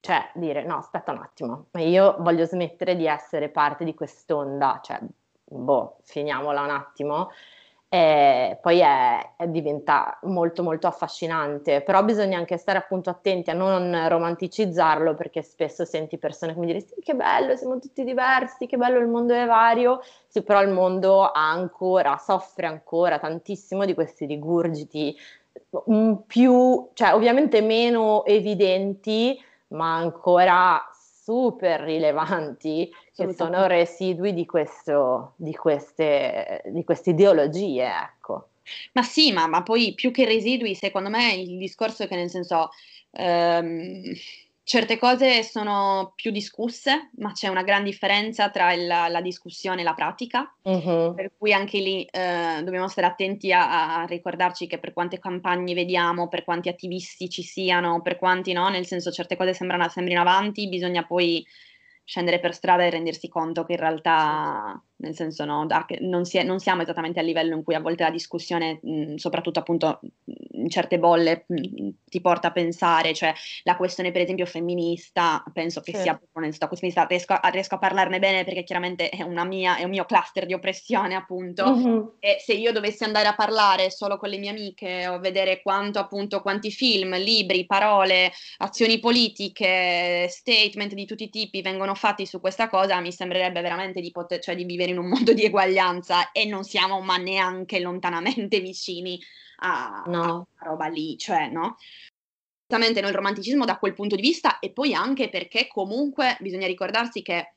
cioè dire no aspetta un attimo, ma io voglio smettere di essere parte di quest'onda, cioè boh finiamola un attimo, eh, poi è, è diventa molto molto affascinante, però bisogna anche stare appunto attenti a non romanticizzarlo perché spesso senti persone che mi dicono sì che bello siamo tutti diversi, che bello il mondo è vario, sì però il mondo ha ancora, soffre ancora tantissimo di questi rigurgiti più, cioè ovviamente meno evidenti ma ancora super rilevanti che sono residui di, questo, di, queste, di queste ideologie, ecco. Ma sì, ma, ma poi più che residui, secondo me il discorso è che nel senso ehm, certe cose sono più discusse, ma c'è una gran differenza tra il, la discussione e la pratica, uh-huh. per cui anche lì eh, dobbiamo stare attenti a, a ricordarci che per quante campagne vediamo, per quanti attivisti ci siano, per quanti no, nel senso certe cose sembrano, sembrino avanti, bisogna poi scendere per strada e rendersi conto che in realtà, nel senso no, non, si è, non siamo esattamente al livello in cui a volte la discussione, mh, soprattutto appunto in certe bolle, mh, ti porta a pensare, cioè la questione per esempio femminista, penso che sì. sia proprio questione, riesco, riesco a parlarne bene perché chiaramente è, una mia, è un mio cluster di oppressione appunto, mm-hmm. e se io dovessi andare a parlare solo con le mie amiche o vedere quanto appunto, quanti film, libri, parole, azioni politiche, statement di tutti i tipi vengono fatti su questa cosa, mi sembrerebbe veramente di poter, cioè di vivere in un mondo di eguaglianza e non siamo ma neanche lontanamente vicini a, no. a quella roba lì, cioè no? Esattamente nel romanticismo da quel punto di vista e poi anche perché comunque bisogna ricordarsi che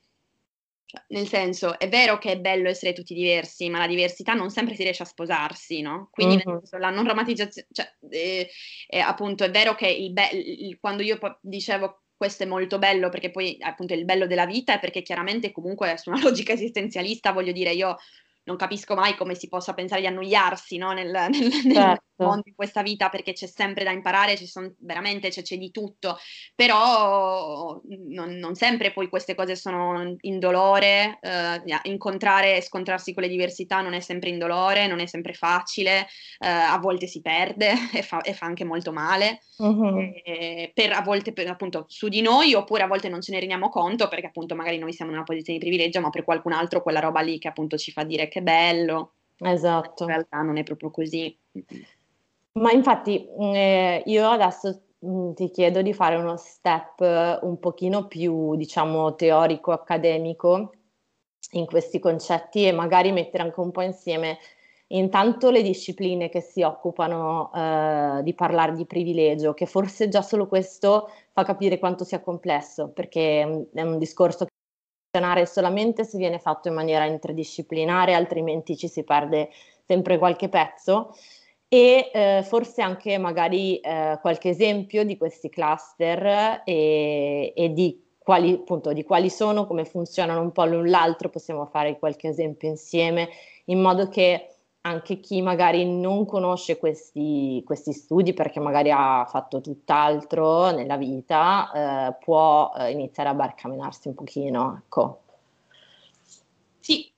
nel senso, è vero che è bello essere tutti diversi, ma la diversità non sempre si riesce a sposarsi, no? Quindi uh-huh. nel senso, la non romantizzazione, cioè, eh, eh, appunto è vero che il be- il, quando io po- dicevo questo è molto bello perché poi appunto è il bello della vita è perché chiaramente comunque su una logica esistenzialista voglio dire io non capisco mai come si possa pensare di annoiarsi no, nel, nel, certo. nel mondo di questa vita perché c'è sempre da imparare, ci sono, veramente c'è, c'è di tutto, però non, non sempre poi queste cose sono indolore, eh, incontrare e scontrarsi con le diversità non è sempre indolore, non è sempre facile, eh, a volte si perde e fa, e fa anche molto male, uh-huh. e, per, a volte per, appunto su di noi oppure a volte non ce ne rendiamo conto perché appunto magari noi siamo in una posizione di privilegio ma per qualcun altro quella roba lì che appunto ci fa dire che bello, esatto. In realtà non è proprio così. Ma infatti eh, io adesso ti chiedo di fare uno step un pochino più diciamo teorico accademico in questi concetti e magari mettere anche un po' insieme intanto le discipline che si occupano eh, di parlare di privilegio, che forse già solo questo fa capire quanto sia complesso, perché è un discorso che può funzionare solamente se viene fatto in maniera interdisciplinare, altrimenti ci si perde sempre qualche pezzo. E eh, forse anche magari eh, qualche esempio di questi cluster e, e di quali, appunto, di quali sono, come funzionano un po' l'un l'altro, possiamo fare qualche esempio insieme, in modo che anche chi magari non conosce questi, questi studi, perché magari ha fatto tutt'altro nella vita, eh, può eh, iniziare a barcamenarsi un pochino, ecco. Sì.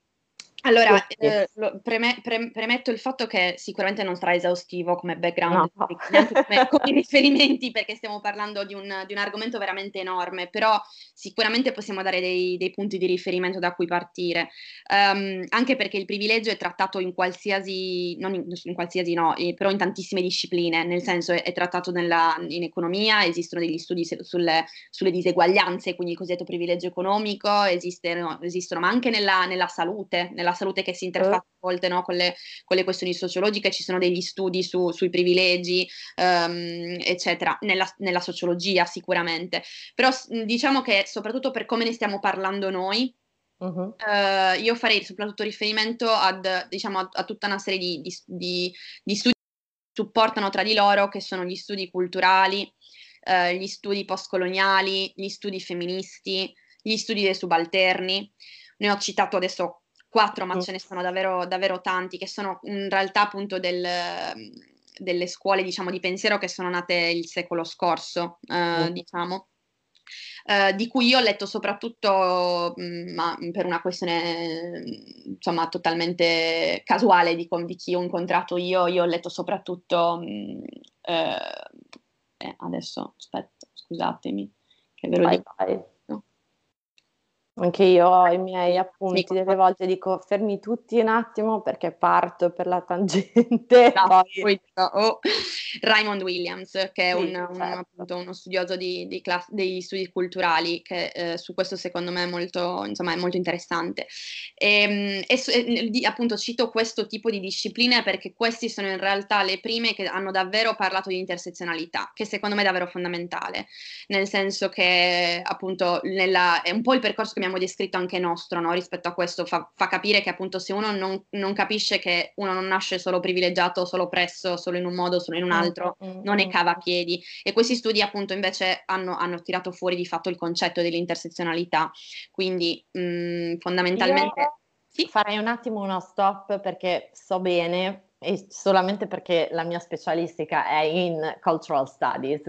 Allora, eh, preme, pre, premetto il fatto che sicuramente non sarà esaustivo come background, no, come, come riferimenti, perché stiamo parlando di un, di un argomento veramente enorme, però sicuramente possiamo dare dei, dei punti di riferimento da cui partire, um, anche perché il privilegio è trattato in qualsiasi, non in, in qualsiasi no, eh, però in tantissime discipline, nel senso è, è trattato nella, in economia, esistono degli studi se, sulle, sulle diseguaglianze, quindi il cosiddetto privilegio economico, esiste, no, esistono, ma anche nella, nella salute, nella salute che si interfaccia a volte, no, con, le, con le questioni sociologiche, ci sono degli studi su, sui privilegi, um, eccetera, nella, nella sociologia sicuramente, però diciamo che soprattutto per come ne stiamo parlando noi, uh-huh. uh, io farei soprattutto riferimento ad, diciamo, a, a tutta una serie di, di, di, di studi che supportano tra di loro, che sono gli studi culturali, uh, gli studi postcoloniali, gli studi femministi, gli studi dei subalterni, ne ho citato adesso quattro, ma ce ne sono davvero, davvero tanti, che sono in realtà appunto del, delle scuole, diciamo, di pensiero che sono nate il secolo scorso, eh, mm. diciamo, eh, di cui io ho letto soprattutto, mh, ma per una questione insomma totalmente casuale di, di chi ho incontrato io, io ho letto soprattutto, mh, eh, adesso aspetta, scusatemi, che ve lo dico. Anche io ho i miei appunti, delle volte dico fermi tutti un attimo perché parto per la tangente. No, poi... oh. Raymond Williams, che è un, sì, certo. un, appunto, uno studioso di, di class- degli studi culturali, che eh, su questo secondo me è molto, insomma, è molto interessante. E, e, e di, appunto cito questo tipo di discipline perché questi sono in realtà le prime che hanno davvero parlato di intersezionalità, che secondo me è davvero fondamentale, nel senso che appunto nella, è un po' il percorso che mi descritto anche nostro, no? Rispetto a questo fa, fa capire che appunto se uno non, non capisce che uno non nasce solo privilegiato, solo oppresso, solo in un modo, solo in un altro, mm-hmm. non ne cava a piedi, e questi studi appunto invece hanno, hanno tirato fuori di fatto il concetto dell'intersezionalità, quindi mh, fondamentalmente io sì? farei un attimo uno stop, perché so bene, e solamente perché la mia specialistica è in cultural studies,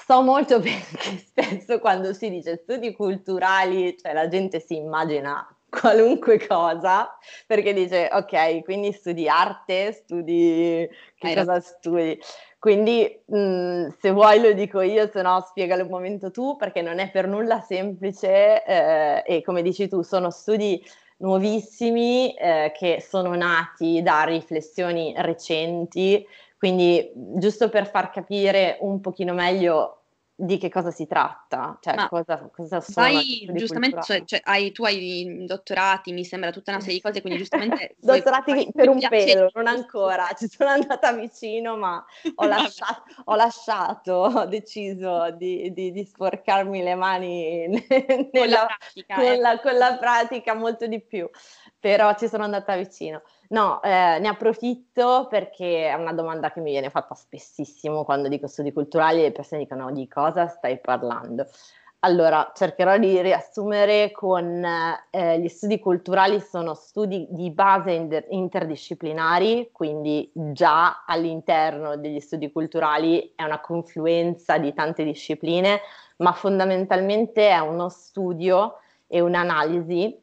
so molto bene che spesso quando si dice studi culturali, cioè la gente si immagina qualunque cosa, perché dice ok, quindi studi arte, studi che cosa studi, quindi mh, se vuoi lo dico io, se no spiegalo un momento tu, perché non è per nulla semplice, eh, e come dici tu sono studi nuovissimi, eh, che sono nati da riflessioni recenti. Quindi giusto per far capire un pochino meglio di che cosa si tratta, cioè ma cosa, cosa sono. Vai, giustamente, cioè, cioè, hai, tu hai dottorati, mi sembra, tutta una serie di cose, quindi giustamente... dottorati puoi, per un pelo, non ancora, ci sono andata vicino, ma ho lasciato, ho, lasciato ho deciso di, di, di sporcarmi le mani nella, con, la pratica, nella, eh. con la pratica molto di più, però ci sono andata vicino. No, eh, ne approfitto perché è una domanda che mi viene fatta spessissimo quando dico studi culturali, le persone dicono di cosa stai parlando? Allora, cercherò di riassumere con eh, gli studi culturali sono studi di base interdisciplinari, quindi già all'interno degli studi culturali è una confluenza di tante discipline, ma fondamentalmente è uno studio e un'analisi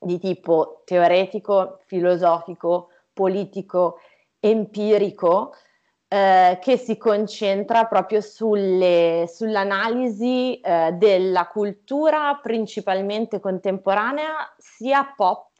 di tipo teoretico, filosofico, politico, empirico, eh, che si concentra proprio sulle, sull'analisi eh, della cultura principalmente contemporanea, sia pop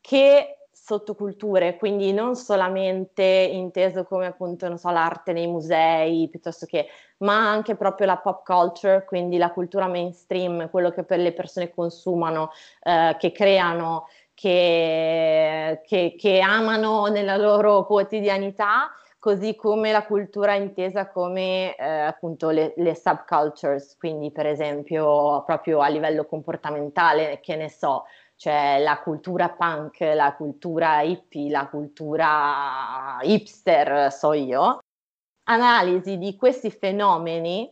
che sottoculture, quindi non solamente inteso come appunto, non so, l'arte nei musei, piuttosto che, ma anche proprio la pop culture, quindi la cultura mainstream, quello che per le persone consumano, eh, che creano, che, che, che amano nella loro quotidianità, così come la cultura intesa come eh, appunto le, le subcultures, quindi per esempio proprio a livello comportamentale, che ne so, cioè la cultura punk, la cultura hippie, la cultura hipster, so io, analisi di questi fenomeni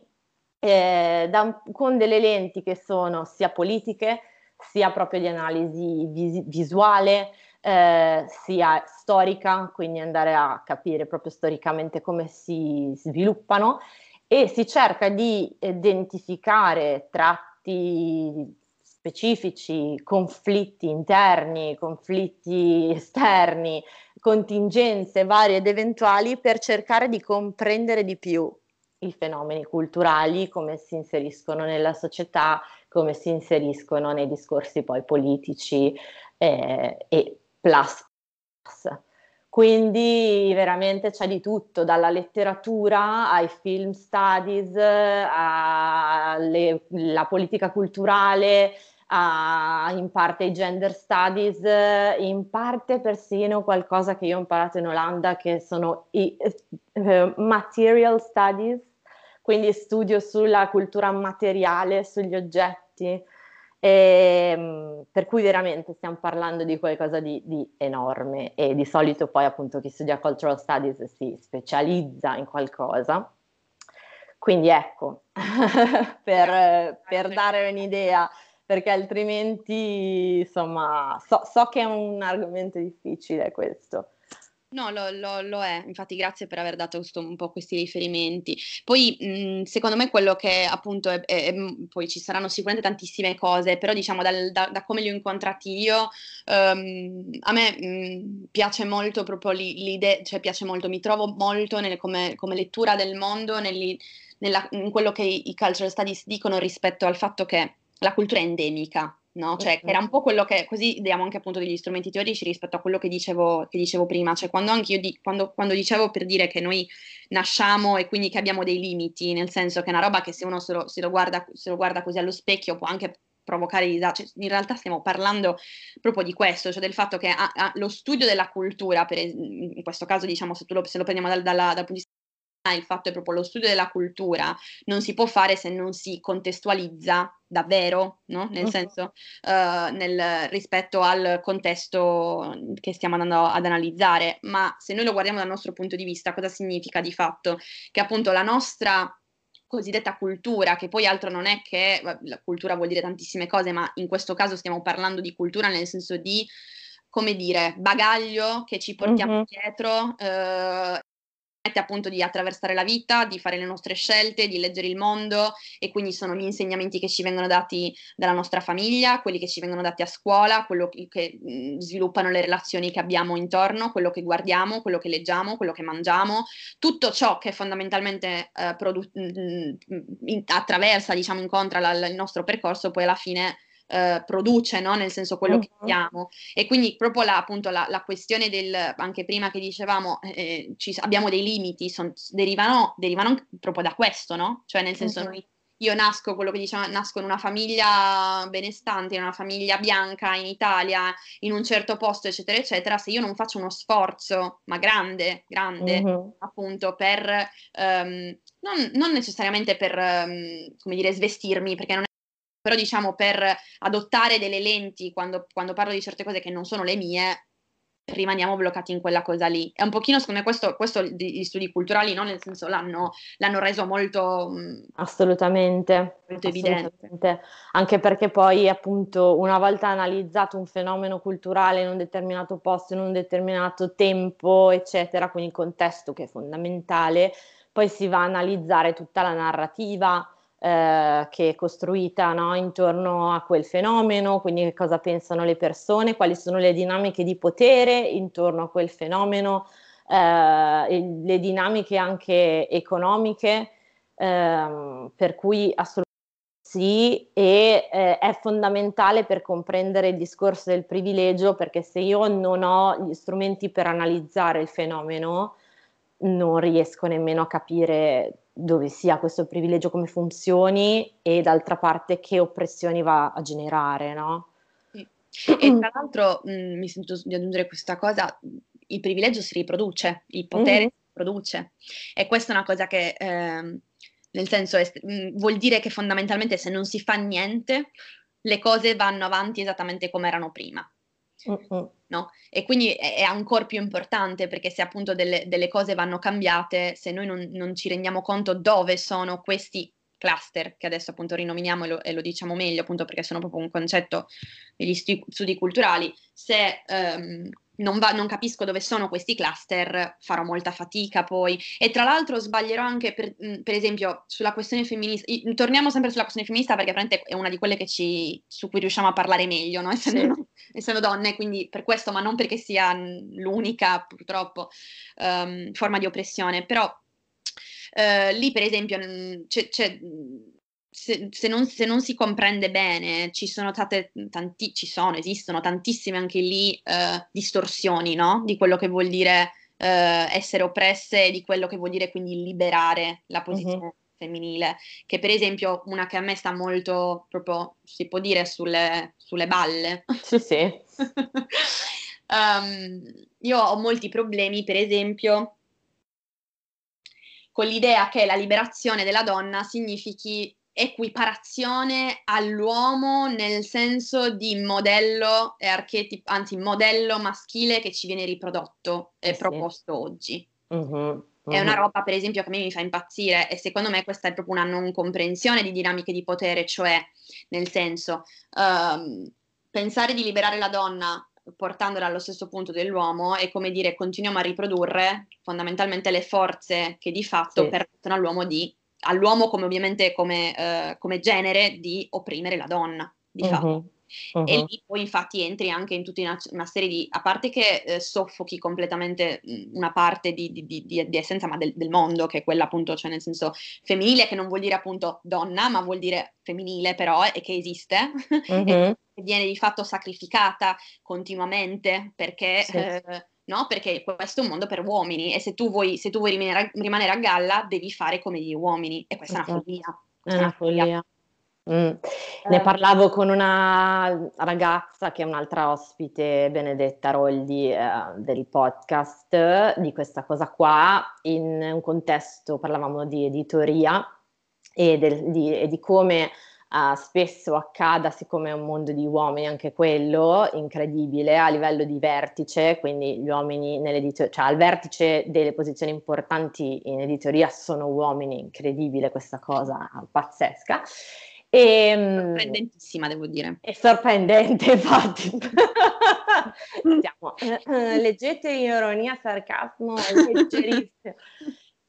eh, da, con delle lenti che sono sia politiche, sia proprio di analisi vis- visuale, eh, sia storica, quindi andare a capire proprio storicamente come si sviluppano, e si cerca di identificare tratti specifici, conflitti interni, conflitti esterni, contingenze varie ed eventuali, per cercare di comprendere di più i fenomeni culturali, come si inseriscono nella società, come si inseriscono nei discorsi poi politici eh, e plus. Quindi veramente c'è di tutto, dalla letteratura ai film studies, alla politica culturale, a, in parte i gender studies, in parte persino qualcosa che io ho imparato in Olanda, che sono i eh, material studies, quindi studio sulla cultura materiale, sugli oggetti, e, per cui veramente stiamo parlando di qualcosa di, di enorme, e di solito poi appunto chi studia cultural studies si specializza in qualcosa, quindi ecco, per, per dare un'idea, perché altrimenti insomma so, so che è un argomento difficile questo. No, lo, lo, lo è, infatti grazie per aver dato questo, un po' questi riferimenti. Poi mh, secondo me quello che appunto, è, è, è, poi ci saranno sicuramente tantissime cose, però diciamo dal, da, da come li ho incontrati io, um, a me mh, piace molto proprio l'idea, cioè piace molto, mi trovo molto nel, come, come lettura del mondo, nel, nella, in quello che i, i cultural studies dicono rispetto al fatto che la cultura è endemica. No? Cioè, che era un po' quello che, così diamo anche appunto degli strumenti teorici rispetto a quello che dicevo, che dicevo prima, cioè quando anche io di, quando, quando dicevo per dire che noi nasciamo e quindi che abbiamo dei limiti, nel senso che è una roba che se uno se lo, se lo, guarda, se lo guarda così allo specchio può anche provocare disagi, cioè, in realtà stiamo parlando proprio di questo, cioè del fatto che a, a, lo studio della cultura, per, in questo caso diciamo se, tu lo, se lo prendiamo dal, dalla, dal punto di vista, il fatto è proprio lo studio della cultura non si può fare se non si contestualizza davvero, no? Nel senso, uh, nel, rispetto al contesto che stiamo andando ad analizzare, ma se noi lo guardiamo dal nostro punto di vista, cosa significa di fatto? Che appunto la nostra cosiddetta cultura, che poi altro non è che, la cultura vuol dire tantissime cose, ma in questo caso stiamo parlando di cultura nel senso di, come dire, bagaglio che ci portiamo mm-hmm. dietro, uh, appunto di attraversare la vita, di fare le nostre scelte, di leggere il mondo, e quindi sono gli insegnamenti che ci vengono dati dalla nostra famiglia, quelli che ci vengono dati a scuola, quello che, che sviluppano le relazioni che abbiamo intorno, quello che guardiamo, quello che leggiamo, quello che mangiamo, tutto ciò che fondamentalmente eh, produ- in, attraversa, diciamo, incontra la, il nostro percorso, poi alla fine Eh, produce, no? Nel senso quello uh-huh. che siamo, e quindi proprio la, appunto la, la questione del, anche prima che dicevamo eh, ci, abbiamo dei limiti, son, derivano, derivano proprio da questo, no? Cioè nel senso uh-huh. noi, io nasco, quello che diciamo, nasco in una famiglia benestante, in una famiglia bianca in Italia, in un certo posto eccetera eccetera, se io non faccio uno sforzo, ma grande, grande uh-huh. appunto per um, non, non necessariamente per um, come dire svestirmi, perché non è però diciamo per adottare delle lenti quando, quando parlo di certe cose che non sono le mie, rimaniamo bloccati in quella cosa lì. È un pochino, secondo me, questo, questo gli studi culturali, no? Nel senso l'hanno, l'hanno reso molto... Assolutamente, molto evidente. Assolutamente. Anche perché poi appunto una volta analizzato un fenomeno culturale in un determinato posto, in un determinato tempo, eccetera, quindi il contesto che è fondamentale, poi si va a analizzare tutta la narrativa, Eh, che è costruita, no, intorno a quel fenomeno, quindi che cosa pensano le persone, quali sono le dinamiche di potere intorno a quel fenomeno, eh, le dinamiche anche economiche, eh, per cui assolutamente sì, e eh, è fondamentale per comprendere il discorso del privilegio, perché se io non ho gli strumenti per analizzare il fenomeno, non riesco nemmeno a capire dove sia questo privilegio, come funzioni e d'altra parte che oppressioni va a generare, no? Sì. E tra l'altro mh, mi sento di aggiungere questa cosa, il privilegio si riproduce, il potere mm. si riproduce, e questa è una cosa che eh, nel senso è, mh, vuol dire che fondamentalmente se non si fa niente le cose vanno avanti esattamente come erano prima. Uh-uh. No? E quindi è, è ancora più importante, perché se appunto delle, delle cose vanno cambiate, se noi non, non ci rendiamo conto dove sono questi cluster, che adesso appunto rinominiamo e lo, e lo diciamo meglio appunto perché sono proprio un concetto degli studi culturali, se um, non, va, non capisco dove sono questi cluster farò molta fatica poi, e tra l'altro sbaglierò anche per, per esempio sulla questione femminista. Torniamo sempre sulla questione femminista perché veramente è una di quelle che ci, su cui riusciamo a parlare meglio, no? essendo, sì. no? essendo donne, quindi per questo, ma non perché sia l'unica purtroppo um, forma di oppressione, però Uh, lì per esempio c'è, c'è, se, se, non, se non si comprende bene ci sono tante, tanti, ci sono, esistono tantissime anche lì uh, distorsioni, no? Di quello che vuol dire uh, essere oppresse e di quello che vuol dire quindi liberare la posizione uh-huh. femminile, che per esempio una che a me sta molto proprio, si può dire, sulle, sulle balle. Sì, sì. um, io ho molti problemi per esempio con l'idea che la liberazione della donna significhi equiparazione all'uomo nel senso di modello e archetipo, anzi modello maschile che ci viene riprodotto e eh sì. proposto oggi. Uh-huh, uh-huh. È una roba per esempio che a me mi fa impazzire, e secondo me questa è proprio una non comprensione di dinamiche di potere, cioè nel senso um, pensare di liberare la donna portandola allo stesso punto dell'uomo è come dire continuiamo a riprodurre fondamentalmente le forze che di fatto sì. permettono all'uomo di all'uomo come ovviamente come, eh, come genere di opprimere la donna di uh-huh. fatto uh-huh. e lì poi infatti entri anche in tutta una, una serie di, a parte che eh, soffochi completamente una parte di, di, di, di essenza ma del, del mondo, che è quella appunto, cioè nel senso femminile, che non vuol dire appunto donna ma vuol dire femminile però, e che esiste uh-huh. e viene di fatto sacrificata continuamente perché, sì. eh, no? Perché questo è un mondo per uomini, e se tu vuoi, se tu vuoi rimanere, rimanere a galla devi fare come gli uomini, e questa esatto. è una follia. È una, una follia. follia. Mm. Eh. Ne parlavo con una ragazza che è un'altra ospite, Benedetta Rolli, eh, del podcast, di questa cosa qua, in un contesto, parlavamo di editoria e, del, di, e di come... Uh, spesso accada, siccome è un mondo di uomini anche quello, incredibile, a livello di vertice, quindi gli uomini nell'editoria, cioè al vertice delle posizioni importanti in editoria sono uomini, incredibile questa cosa, pazzesca. E, sorprendentissima, devo dire. È sorprendente, infatti. Siamo, eh, leggete ironia, sarcasmo, leggerissimo.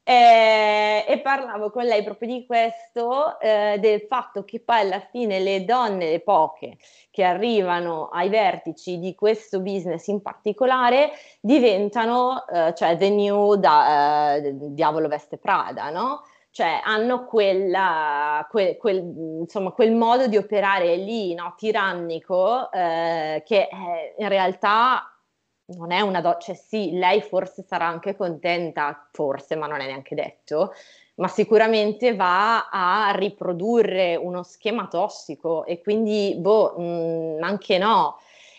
Eh, e parlavo con lei proprio di questo, eh, del fatto che poi alla fine le donne, le poche che arrivano ai vertici di questo business in particolare, diventano eh, cioè the new da, eh, diavolo veste Prada, no? Cioè hanno quella, quel, quel, insomma, quel modo di operare lì, no? Tirannico, eh, che eh, in realtà... non è una doccia, cioè sì, lei forse sarà anche contenta, forse, ma non è neanche detto, ma sicuramente va a riprodurre uno schema tossico e quindi, boh, mh, anche no.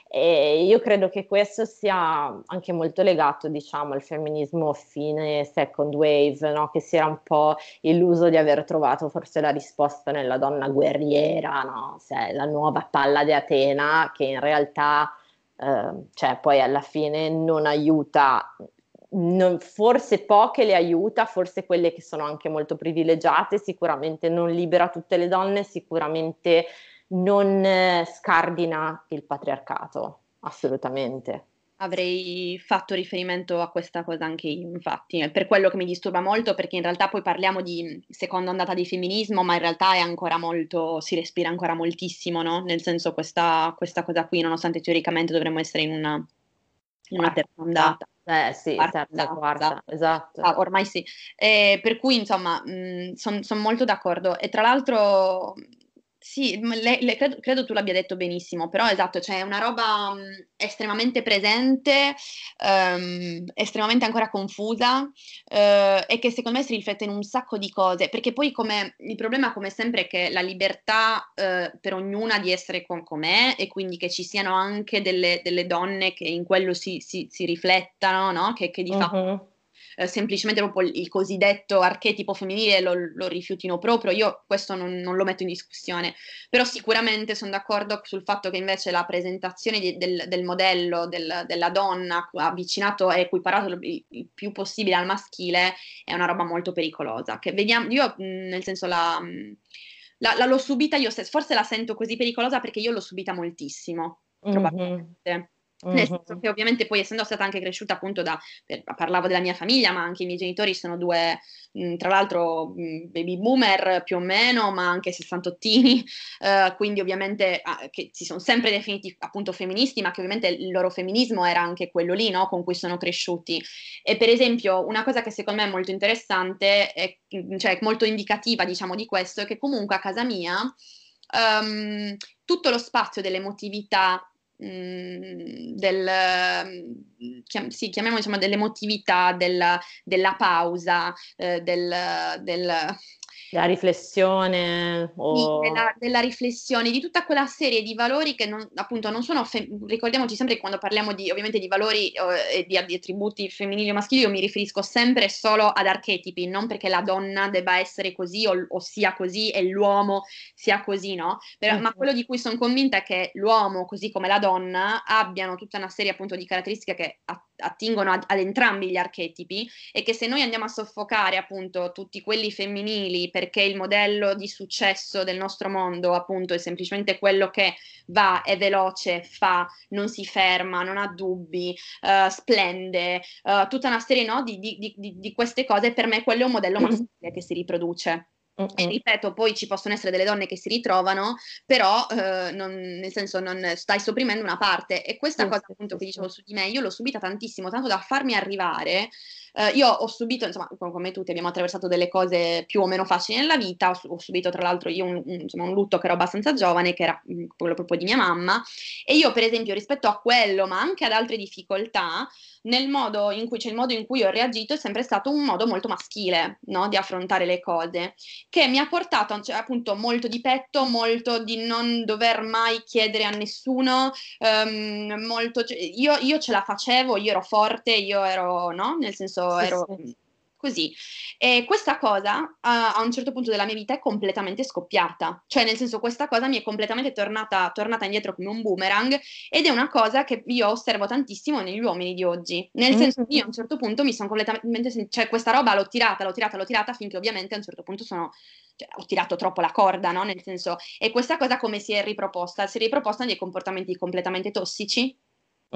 E io credo che questo sia anche molto legato, diciamo, al femminismo fine second wave, no? Che si era un po' illuso di aver trovato forse la risposta nella donna guerriera, no? Cioè, la nuova palla di Atena, che in realtà... Uh, cioè poi alla fine non aiuta, non, forse poche le aiuta, forse quelle che sono anche molto privilegiate, sicuramente non libera tutte le donne, sicuramente non eh, scardina il patriarcato, assolutamente. Avrei fatto riferimento a questa cosa anche io, infatti, è per quello che mi disturba molto, perché in realtà poi parliamo di seconda ondata di femminismo, ma in realtà è ancora molto, si respira ancora moltissimo, no? Nel senso questa, questa cosa qui, nonostante teoricamente dovremmo essere in una, in una terza ondata. Eh sì, quarta, terza, quarta, esatto. Ah, ormai sì, eh, per cui insomma sono son molto d'accordo, e tra l'altro... Sì, le, le, credo, credo tu l'abbia detto benissimo, però esatto, cioè è una roba um, estremamente presente, um, estremamente ancora confusa uh, e che secondo me si riflette in un sacco di cose, perché poi come, il problema come sempre è che la libertà uh, per ognuna di essere con, com'è, e quindi che ci siano anche delle, delle donne che in quello si, si, si riflettano, no? Che, che di uh-huh. fatto... semplicemente proprio il cosiddetto archetipo femminile lo, lo rifiutino proprio, io questo non, non lo metto in discussione, però sicuramente sono d'accordo sul fatto che invece la presentazione di, del, del modello del, della donna avvicinato e equiparato il, il più possibile al maschile è una roba molto pericolosa, che vediamo, io nel senso la, la, la l'ho subita io stessa, forse la sento così pericolosa perché io l'ho subita moltissimo, probabilmente. Mm-hmm. Mm-hmm. Nel senso che ovviamente poi essendo stata anche cresciuta appunto da, per, parlavo della mia famiglia, ma anche i miei genitori sono due mh, tra l'altro mh, baby boomer più o meno, ma anche sessantottini, uh, quindi ovviamente uh, che si sono sempre definiti appunto femministi, ma che ovviamente il loro femminismo era anche quello lì, no? Con cui sono cresciuti. E per esempio una cosa che secondo me è molto interessante, è, cioè molto indicativa diciamo di questo, è che comunque a casa mia um, tutto lo spazio dell'emotività del chiam, sì, chiamiamo insomma dell'emotività, della, della pausa, eh, del, del della riflessione o... della, della riflessione, di tutta quella serie di valori che non, appunto non sono fem- ricordiamoci sempre che quando parliamo di ovviamente di valori eh, e di, di attributi femminili o maschili io mi riferisco sempre solo ad archetipi, non perché la donna debba essere così o, o sia così e l'uomo sia così, no? Però, mm-hmm. ma quello di cui sono convinta è che l'uomo così come la donna abbiano tutta una serie appunto di caratteristiche che attingono ad, ad entrambi gli archetipi, e che se noi andiamo a soffocare appunto tutti quelli femminili perché il modello di successo del nostro mondo appunto è semplicemente quello che va, è veloce, fa, non si ferma, non ha dubbi, uh, splende, uh, tutta una serie no, di, di, di, di queste cose, per me quello è un modello maschile che si riproduce. E ripeto, poi ci possono essere delle donne che si ritrovano, però eh, non, nel senso non stai sopprimendo una parte, e questa sì, cosa appunto sì, che dicevo su di me, io l'ho subita tantissimo, tanto da farmi arrivare, eh, io ho subito, insomma come tutti abbiamo attraversato delle cose più o meno facili nella vita, ho, ho subito tra l'altro io un, un, insomma, un lutto che ero abbastanza giovane, che era quello proprio di mia mamma, e io per esempio rispetto a quello, ma anche ad altre difficoltà, nel modo in cui, cioè il modo in cui ho reagito è sempre stato un modo molto maschile, no? Di affrontare le cose, che mi ha portato cioè, appunto molto di petto, molto di non dover mai chiedere a nessuno, um, molto, cioè, io, io ce la facevo, io ero forte, io ero, no? Nel senso sì, ero sì. così. E questa cosa uh, a un certo punto della mia vita è completamente scoppiata, cioè nel senso questa cosa mi è completamente tornata, tornata indietro come un boomerang, ed è una cosa che io osservo tantissimo negli uomini di oggi, nel mm-hmm. senso che io a un certo punto mi sono completamente, cioè questa roba l'ho tirata, l'ho tirata, l'ho tirata finché ovviamente a un certo punto sono, cioè, ho tirato troppo la corda, no? Nel senso, e questa cosa come si è riproposta? Si è riproposta nei comportamenti completamente tossici,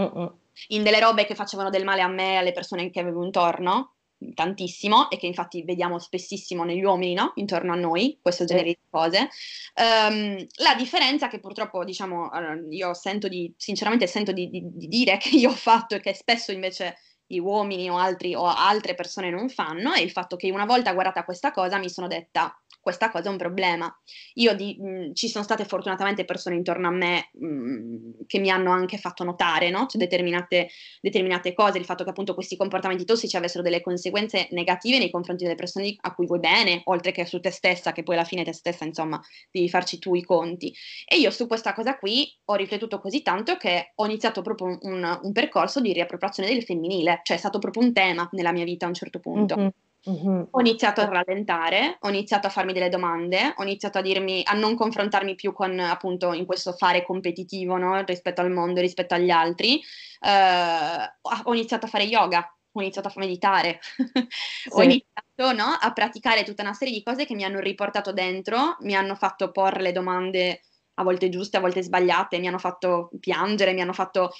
mm-hmm. in delle robe che facevano del male a me e alle persone che avevo intorno, tantissimo, e che infatti vediamo spessissimo negli uomini, no? Intorno a noi, questo genere di cose. Um, la differenza che purtroppo, diciamo, io sento di, sinceramente sento di, di, di dire che io ho fatto e che spesso invece gli uomini o, altri, o altre persone non fanno, è il fatto che una volta guardata questa cosa mi sono detta, questa cosa è un problema. Io di, mh, ci sono state fortunatamente persone intorno a me mh, che mi hanno anche fatto notare, no? Cioè determinate, determinate cose, il fatto che appunto questi comportamenti tossici avessero delle conseguenze negative nei confronti delle persone a cui vuoi bene, oltre che su te stessa, che poi alla fine te stessa insomma devi farci tu i conti. E io su questa cosa qui ho riflettuto così tanto che ho iniziato proprio un, un percorso di riappropriazione del femminile, cioè è stato proprio un tema nella mia vita a un certo punto. Mm-hmm. Mm-hmm. Ho iniziato a rallentare, ho iniziato a farmi delle domande, ho iniziato a dirmi, a non confrontarmi più con appunto in questo fare competitivo, no? Rispetto al mondo, rispetto agli altri, uh, ho iniziato a fare yoga, ho iniziato a meditare, sì. ho iniziato no? a praticare tutta una serie di cose che mi hanno riportato dentro, mi hanno fatto porre le domande a volte giuste, a volte sbagliate, mi hanno fatto piangere, mi hanno fatto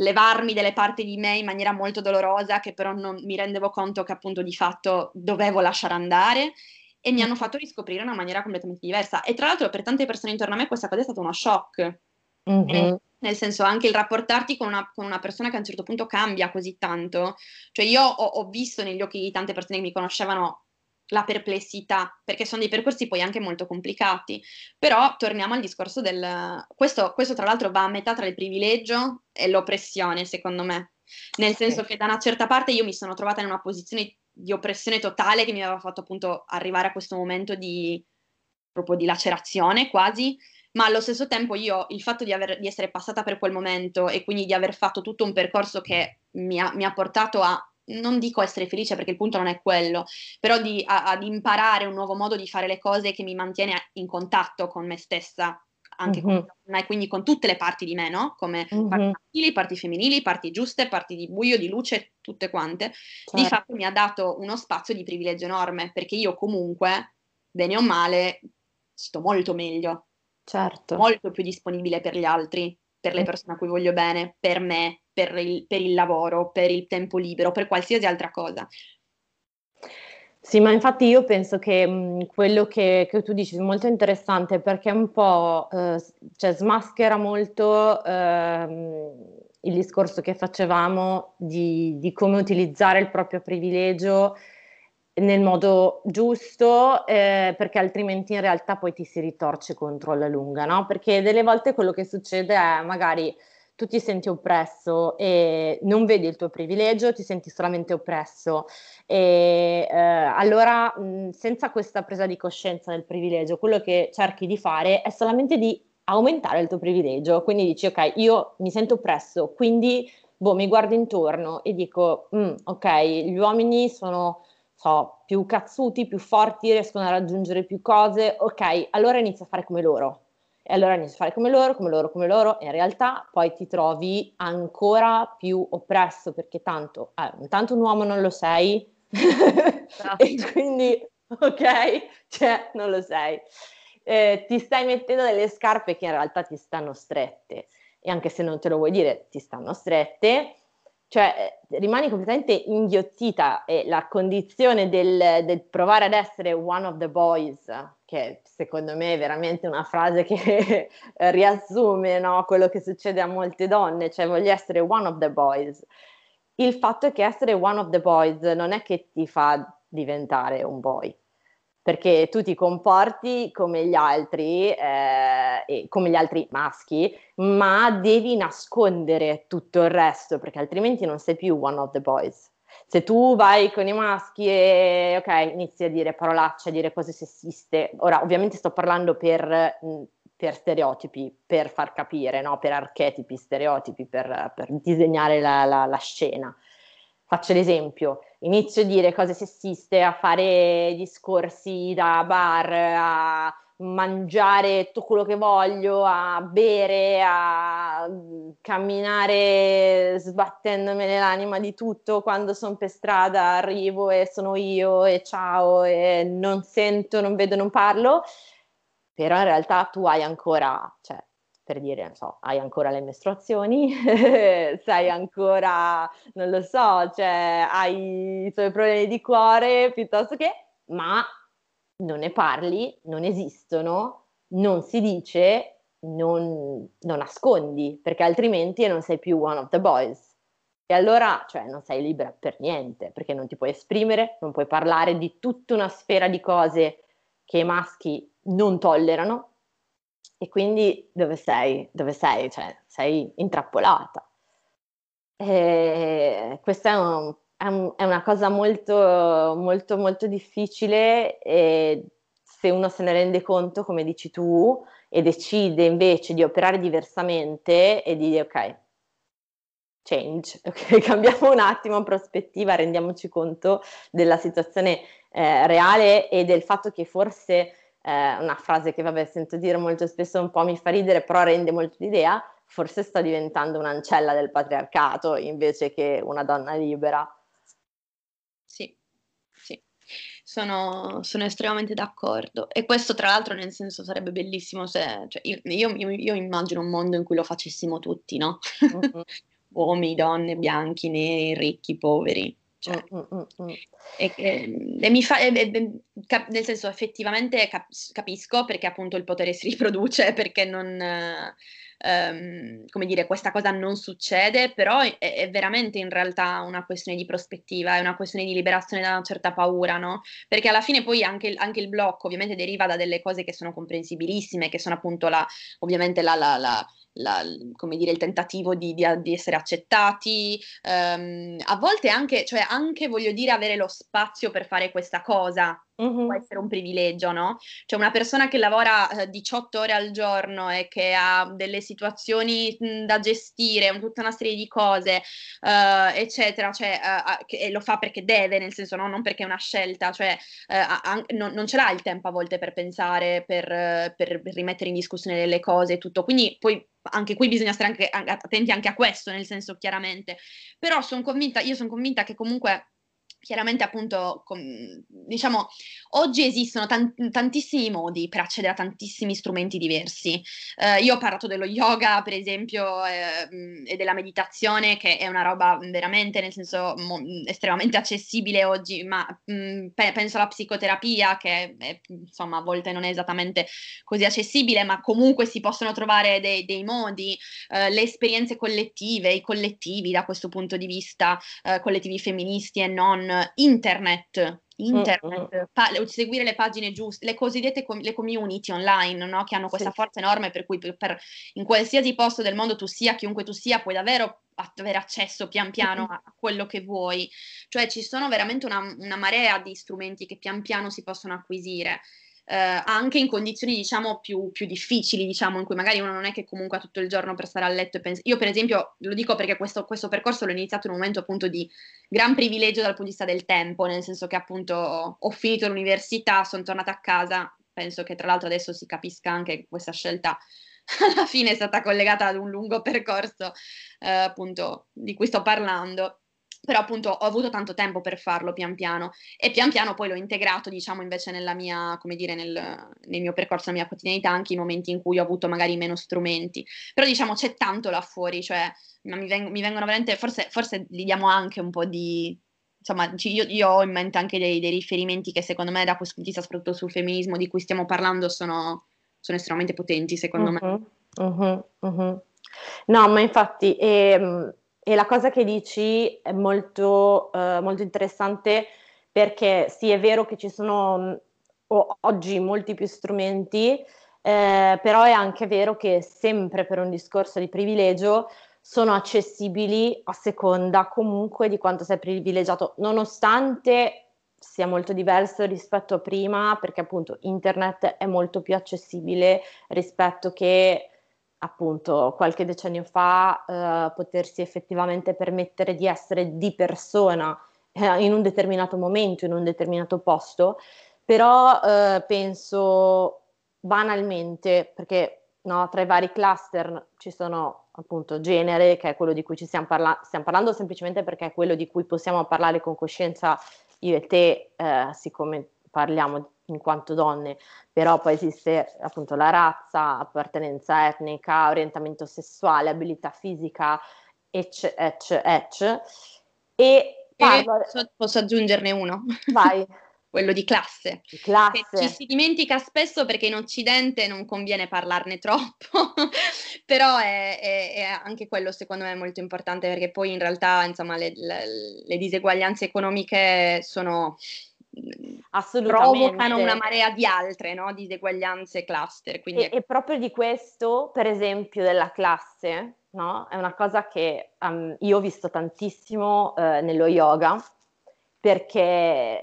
levarmi delle parti di me in maniera molto dolorosa che però non mi rendevo conto che appunto di fatto dovevo lasciare andare, e mi hanno fatto riscoprire una maniera completamente diversa, e tra l'altro per tante persone intorno a me questa cosa è stata uno shock, mm-hmm. e, nel senso anche il rapportarti con una, con una persona che a un certo punto cambia così tanto, cioè io ho, ho visto negli occhi di tante persone che mi conoscevano la perplessità, perché sono dei percorsi poi anche molto complicati. Però torniamo al discorso del... Questo, questo tra l'altro va a metà tra il privilegio e l'oppressione, secondo me. Nel senso che da una certa parte io mi sono trovata in una posizione di oppressione totale che mi aveva fatto appunto arrivare a questo momento di... proprio di lacerazione quasi, ma allo stesso tempo io il fatto di, aver, di essere passata per quel momento e quindi di aver fatto tutto un percorso che mi ha, mi ha portato a, non dico essere felice perché il punto non è quello, però di, a, ad imparare un nuovo modo di fare le cose che mi mantiene in contatto con me stessa, anche mm-hmm. con me, quindi con tutte le parti di me, no? Come mm-hmm. parti maschili, parti femminili, parti giuste, parti di buio, di luce, tutte quante, certo. Di fatto mi ha dato uno spazio di privilegio enorme, perché io comunque, bene o male, sto molto meglio, certo, molto più disponibile per gli altri, per le persone a cui voglio bene, per me, per il, per il lavoro, per il tempo libero, per qualsiasi altra cosa. Sì, ma infatti io penso che mh, quello che, che tu dici è molto interessante, perché un po' eh, cioè, smaschera molto eh, il discorso che facevamo di, di come utilizzare il proprio privilegio nel modo giusto, eh, perché altrimenti in realtà poi ti si ritorce contro alla lunga, no? Perché delle volte quello che succede è magari tu ti senti oppresso e non vedi il tuo privilegio, ti senti solamente oppresso e eh, allora mh, senza questa presa di coscienza del privilegio, quello che cerchi di fare è solamente di aumentare il tuo privilegio, quindi dici ok, io mi sento oppresso, quindi boh, mi guardo intorno e dico mm, ok, gli uomini sono... so, più cazzuti, più forti, riescono a raggiungere più cose, ok, allora inizio a fare come loro, e allora inizio a fare come loro, come loro, come loro, e in realtà poi ti trovi ancora più oppresso, perché tanto, eh, intanto un uomo non lo sei, no. E quindi, ok, cioè, non lo sei, eh, ti stai mettendo delle scarpe che in realtà ti stanno strette, e anche se non te lo vuoi dire, ti stanno strette, cioè rimani completamente inghiottita, e la condizione del, del provare ad essere one of the boys, che secondo me è veramente una frase che riassume, no, quello che succede a molte donne, cioè voglio essere one of the boys. Il fatto è che essere one of the boys non è che ti fa diventare un boy, perché tu ti comporti come gli altri, eh, e come gli altri maschi, ma devi nascondere tutto il resto, perché altrimenti non sei più one of the boys. Se tu vai con i maschi e ok, inizi a dire parolacce, a dire cose sessiste, ora ovviamente sto parlando per, per stereotipi, per far capire, no? Per archetipi, stereotipi, per, per disegnare la, la, la scena. Faccio l'esempio, inizio a dire cose sessiste, a fare discorsi da bar, a mangiare tutto quello che voglio, a bere, a camminare sbattendomene l'anima di tutto, quando sono per strada arrivo e sono io e ciao e non sento, non vedo, non parlo, però in realtà tu hai ancora, cioè, per dire, non so, hai ancora le mestruazioni, sei ancora, non lo so, cioè hai i tuoi problemi di cuore, piuttosto che, ma non ne parli, non esistono, non si dice, non, non nascondi, perché altrimenti non sei più one of the boys. E allora, cioè, non sei libera per niente, perché non ti puoi esprimere, non puoi parlare di tutta una sfera di cose che i maschi non tollerano. E quindi dove sei? Dove sei? Cioè, sei intrappolata. E questa è, un, è, un, è una cosa molto, molto, molto difficile, e se uno se ne rende conto, come dici tu, e decide invece di operare diversamente e di dire ok, change, okay, cambiamo un attimo prospettiva, rendiamoci conto della situazione eh, reale e del fatto che forse... una frase che vabbè sento dire molto spesso, un po' mi fa ridere, però rende molto l'idea, forse sto diventando un'ancella del patriarcato invece che una donna libera. Sì, sì, sono, sono estremamente d'accordo, e questo tra l'altro nel senso sarebbe bellissimo se, cioè, io, io, io immagino un mondo in cui lo facessimo tutti, no? Mm-hmm. Uomini, donne, bianchi, neri, ricchi, poveri, Cioè, mm, mm, mm. E, e, e mi fa, e, e, cap, nel senso, effettivamente cap, capisco perché appunto il potere si riproduce, perché non, ehm, come dire, questa cosa non succede, però è, è veramente in realtà una questione di prospettiva, è una questione di liberazione da una certa paura, no? Perché alla fine poi anche, anche il blocco ovviamente deriva da delle cose che sono comprensibilissime, che sono appunto la, ovviamente la... la, la La, come dire, il tentativo di, di, di essere accettati, um, a volte anche, cioè anche voglio dire avere lo spazio per fare questa cosa, mm-hmm. può essere un privilegio, no? Cioè una persona che lavora eh, diciotto ore al giorno e che ha delle situazioni mh, da gestire, tutta una serie di cose, uh, eccetera, cioè, uh, che, e lo fa perché deve, nel senso, no? Non perché è una scelta, cioè uh, an- non, non ce l'ha il tempo a volte per pensare, per, uh, per rimettere in discussione delle cose e tutto, quindi poi anche qui bisogna stare anche, attenti anche a questo, nel senso, chiaramente, però sono convinta, io sono convinta che comunque chiaramente appunto com, diciamo oggi esistono tant- tantissimi modi per accedere a tantissimi strumenti diversi. Eh, io ho parlato dello yoga per esempio eh, e della meditazione, che è una roba veramente, nel senso, mo- estremamente accessibile oggi, ma mh, pe- penso alla psicoterapia che è, insomma, a volte non è esattamente così accessibile, ma comunque si possono trovare dei, dei modi, eh, le esperienze collettive, i collettivi da questo punto di vista, eh, collettivi femministi e non, internet, internet pa- seguire le pagine giuste, le cosiddette com- le community online, no? Che hanno questa sì. forza enorme, per cui per, per, in qualsiasi posto del mondo tu sia, chiunque tu sia, puoi davvero avere accesso pian piano a quello che vuoi, cioè ci sono veramente una, una marea di strumenti che pian piano si possono acquisire. Uh, anche in condizioni, diciamo, più, più difficili, diciamo, in cui magari uno non è che comunque ha tutto il giorno per stare a letto e pens- io per esempio, lo dico perché questo, questo percorso l'ho iniziato in un momento appunto di gran privilegio dal punto di vista del tempo, nel senso che appunto ho finito l'università, sono tornata a casa, penso che tra l'altro adesso si capisca anche che questa scelta alla fine è stata collegata ad un lungo percorso, eh, appunto, di cui sto parlando. Però appunto ho avuto tanto tempo per farlo pian piano, e pian piano poi l'ho integrato, diciamo, invece nella mia, come dire, nel, nel mio percorso, nella mia quotidianità, anche in momenti in cui ho avuto magari meno strumenti. Però diciamo c'è tanto là fuori, cioè ma mi, veng- mi vengono veramente, forse, forse gli diamo anche un po' di... Insomma, io, io ho in mente anche dei, dei riferimenti che secondo me da questo punto di vista, soprattutto sul femminismo di cui stiamo parlando, sono, sono estremamente potenti secondo uh-huh, me. Uh-huh, uh-huh. No, ma infatti... Ehm... E la cosa che dici è molto, eh, molto interessante, perché sì, è vero che ci sono o, oggi molti più strumenti, eh, però è anche vero che sempre per un discorso di privilegio sono accessibili a seconda comunque di quanto sei privilegiato, nonostante sia molto diverso rispetto a prima, perché appunto internet è molto più accessibile rispetto che... appunto qualche decennio fa, eh, potersi effettivamente permettere di essere di persona eh, in un determinato momento, in un determinato posto, però eh, penso banalmente, perché no, tra i vari cluster ci sono appunto genere, che è quello di cui ci stiamo, parla- stiamo parlando semplicemente perché è quello di cui possiamo parlare con coscienza io e te, eh, siccome parliamo di in quanto donne, però poi esiste appunto la razza, appartenenza etnica, orientamento sessuale, abilità fisica, ecc, ecc, ecc. E parlo... posso, posso aggiungerne uno? Vai. Quello di classe. Di classe. Che ci si dimentica spesso perché in Occidente non conviene parlarne troppo, però è, è, è anche quello secondo me molto importante, perché poi in realtà, insomma, le, le, le diseguaglianze economiche sono... assolutamente provocano una marea di altre, no? Diseguaglianze cluster, quindi... e, e proprio di questo, per esempio della classe, no? È una cosa che um, io ho visto tantissimo eh, nello yoga, perché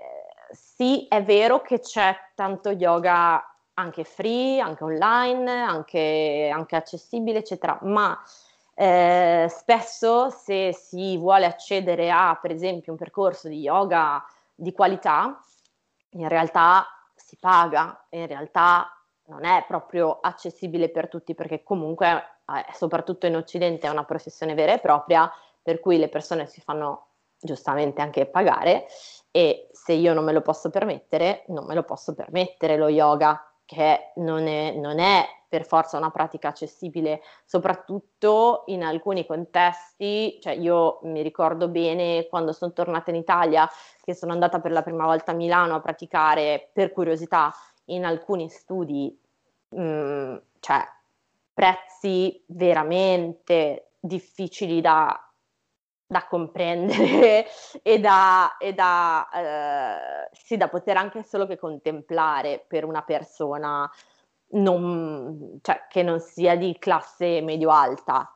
sì, è vero che c'è tanto yoga anche free, anche online, anche, anche accessibile eccetera, ma eh, spesso se si vuole accedere a, per esempio, un percorso di yoga di qualità, in realtà si paga, in realtà non è proprio accessibile per tutti, perché comunque, eh, soprattutto in Occidente, è una professione vera e propria, per cui le persone si fanno giustamente anche pagare, e se io non me lo posso permettere, non me lo posso permettere lo yoga, che non è, non è per forza una pratica accessibile, soprattutto in alcuni contesti. Cioè, io mi ricordo bene quando sono tornata in Italia, che sono andata per la prima volta a Milano a praticare per curiosità, in alcuni studi mh, cioè prezzi veramente difficili da da comprendere e da, e da, eh, sì, da poter anche solo che contemplare per una persona non, cioè, che non sia di classe medio-alta.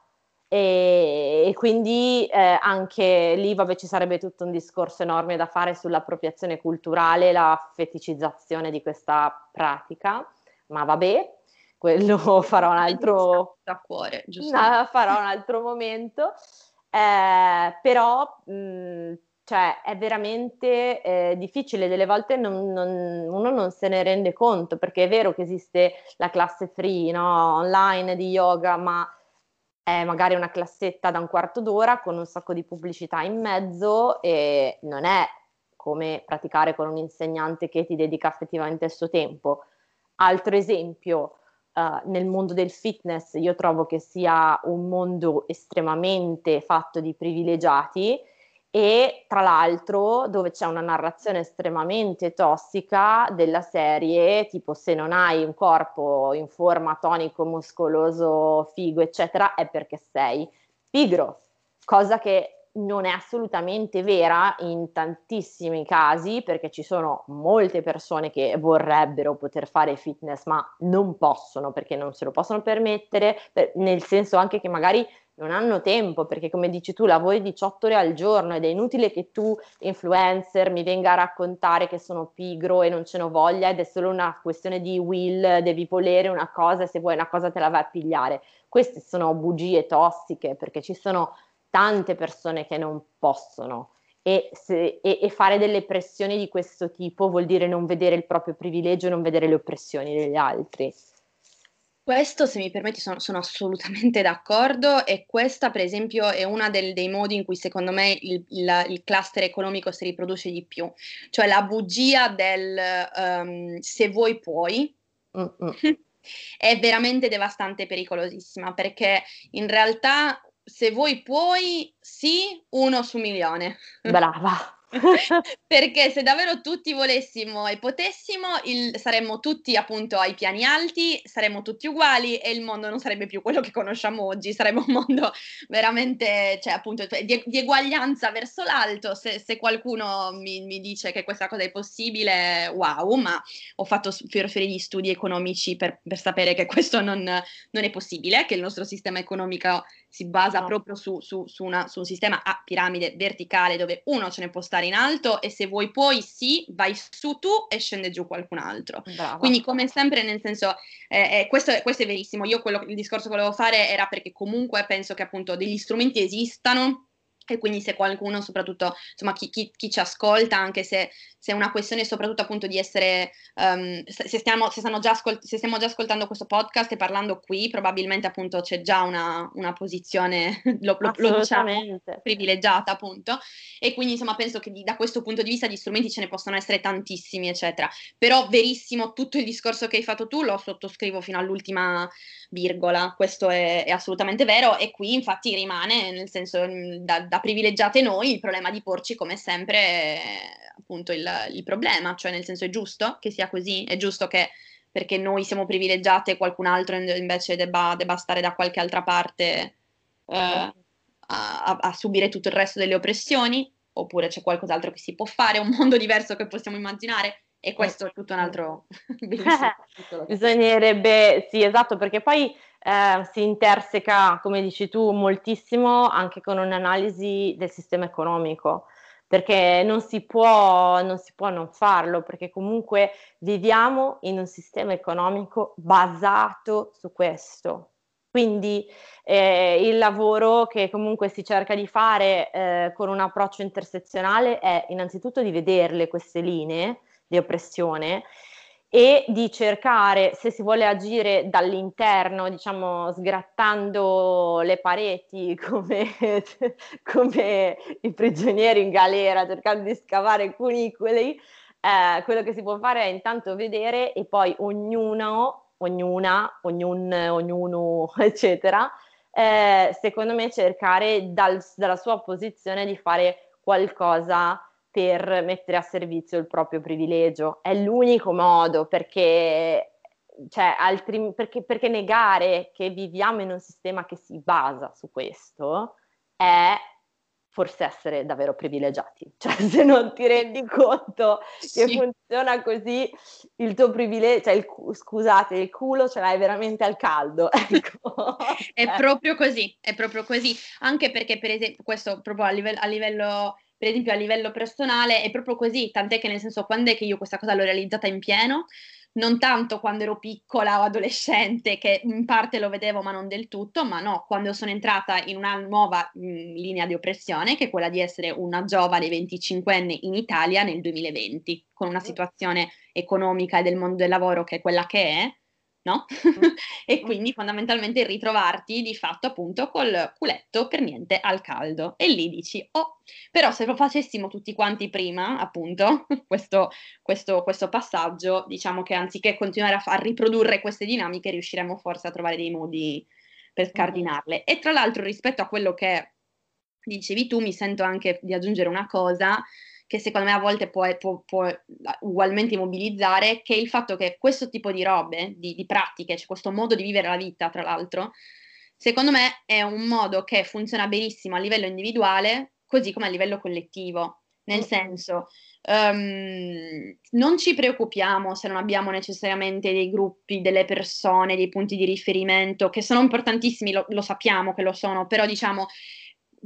E, e quindi eh, anche lì, vabbè, ci sarebbe tutto un discorso enorme da fare sull'appropriazione culturale, la feticizzazione di questa pratica, ma vabbè, quello farò un altro... Da cuore, giusto? Farò un altro momento. Eh, però mh, cioè, è veramente eh, difficile, delle volte non, non, uno non se ne rende conto, perché è vero che esiste la classe free, no? Online di yoga, ma è magari una classetta da un quarto d'ora con un sacco di pubblicità in mezzo, e non è come praticare con un insegnante che ti dedica effettivamente il suo tempo. Altro esempio: Uh, nel mondo del fitness io trovo che sia un mondo estremamente fatto di privilegiati, e tra l'altro dove c'è una narrazione estremamente tossica della serie tipo: se non hai un corpo in forma, tonico, muscoloso, figo, eccetera, è perché sei pigro, cosa che non è assolutamente vera in tantissimi casi, perché ci sono molte persone che vorrebbero poter fare fitness ma non possono, perché non se lo possono permettere, per, nel senso anche che magari non hanno tempo, perché come dici tu lavori diciotto ore al giorno ed è inutile che tu, influencer, mi venga a raccontare che sono pigro e non ce n'ho voglia, ed è solo una questione di will, devi volere una cosa e se vuoi una cosa te la vai a pigliare. Queste sono bugie tossiche, perché ci sono tante persone che non possono, e, se, e, e fare delle pressioni di questo tipo vuol dire non vedere il proprio privilegio e non vedere le oppressioni degli altri. Questo, se mi permetti, sono, sono assolutamente d'accordo, e questa per esempio è una del, dei modi in cui secondo me il, il, il cluster economico si riproduce di più, cioè la bugia del um, se vuoi puoi. Mm-mm. È veramente devastante e pericolosissima, perché in realtà se vuoi puoi, sì, uno su milione. Brava. Perché se davvero tutti volessimo e potessimo, il, saremmo tutti appunto ai piani alti, saremmo tutti uguali e il mondo non sarebbe più quello che conosciamo oggi, sarebbe un mondo veramente, cioè appunto, di, di eguaglianza verso l'alto. Se, se qualcuno mi, mi dice che questa cosa è possibile, wow, ma ho fatto fiorfiori di studi economici per, per sapere che questo non, non è possibile, che il nostro sistema economico si basa no. proprio su, su, su, una, su un sistema a piramide verticale, dove uno ce ne può stare in alto, e se vuoi puoi, sì, vai su tu e scende giù qualcun altro. Brava. Quindi come sempre, nel senso, eh, eh, questo, questo è verissimo. Io quello, il discorso che volevo fare era perché comunque penso che appunto degli strumenti esistano, e quindi se qualcuno, soprattutto insomma chi, chi, chi ci ascolta, anche se, se è una questione soprattutto appunto di essere, um, se, se, stiamo, se, già ascolt- se stiamo già ascoltando questo podcast e parlando qui, probabilmente appunto c'è già una, una posizione lo, lo, lo diciamo, privilegiata appunto, e quindi insomma penso che di, da questo punto di vista di strumenti ce ne possono essere tantissimi eccetera, però verissimo tutto il discorso che hai fatto tu, lo sottoscrivo fino all'ultima virgola, questo è, è assolutamente vero, e qui infatti rimane, nel senso da, da privilegiate noi, il problema di porci come sempre è appunto il, il problema, cioè nel senso è giusto che sia così, è giusto che perché noi siamo privilegiate qualcun altro invece debba, debba stare da qualche altra parte eh, a, a subire tutto il resto delle oppressioni, oppure c'è qualcos'altro che si può fare, un mondo diverso che possiamo immaginare, e questo è tutto un altro bellissimo titolo. Bisognerebbe, sì esatto, perché poi Eh, si interseca, come dici tu, moltissimo anche con un'analisi del sistema economico, perché non si può non, si può non farlo, perché comunque viviamo in un sistema economico basato su questo. Quindi eh, il lavoro che comunque si cerca di fare eh, con un approccio intersezionale è innanzitutto di vederle queste linee di oppressione e di cercare, se si vuole agire dall'interno, diciamo sgrattando le pareti come, come i prigionieri in galera, cercando di scavare cunicoli, eh, quello che si può fare è intanto vedere e poi ognuno, ognuna, ognun, ognuno, eccetera, eh, secondo me cercare dal, dalla sua posizione di fare qualcosa per mettere a servizio il proprio privilegio. È l'unico modo, perché... Cioè, altri, perché, perché negare che viviamo in un sistema che si basa su questo è forse essere davvero privilegiati. Cioè, se non ti rendi conto che sì. funziona così, il tuo privilegio, cioè il, scusate, il culo ce l'hai veramente al caldo. Ecco. È eh. proprio così, è proprio così. Anche perché, per esempio, questo proprio a livello... A livello... per esempio a livello personale è proprio così, tant'è che nel senso quando è che io questa cosa l'ho realizzata in pieno, non tanto quando ero piccola o adolescente che in parte lo vedevo ma non del tutto, ma no, quando sono entrata in una nuova mh, linea di oppressione che è quella di essere una giovane venticinquenne in Italia nel duemilaventi, con una situazione economica e del mondo del lavoro che è quella che è, no? E quindi fondamentalmente ritrovarti di fatto appunto col culetto per niente al caldo e lì dici oh, però se lo facessimo tutti quanti prima appunto questo, questo, questo passaggio, diciamo che anziché continuare a, fa- a riprodurre queste dinamiche riusciremo forse a trovare dei modi per scardinarle. E tra l'altro rispetto a quello che dicevi tu mi sento anche di aggiungere una cosa che secondo me a volte può, può, può ugualmente mobilizzare, che è il fatto che questo tipo di robe, di, di pratiche, cioè questo modo di vivere la vita, tra l'altro, secondo me è un modo che funziona benissimo a livello individuale, così come a livello collettivo. Nel senso, um, non ci preoccupiamo se non abbiamo necessariamente dei gruppi, delle persone, dei punti di riferimento, che sono importantissimi, lo, lo sappiamo che lo sono, però diciamo...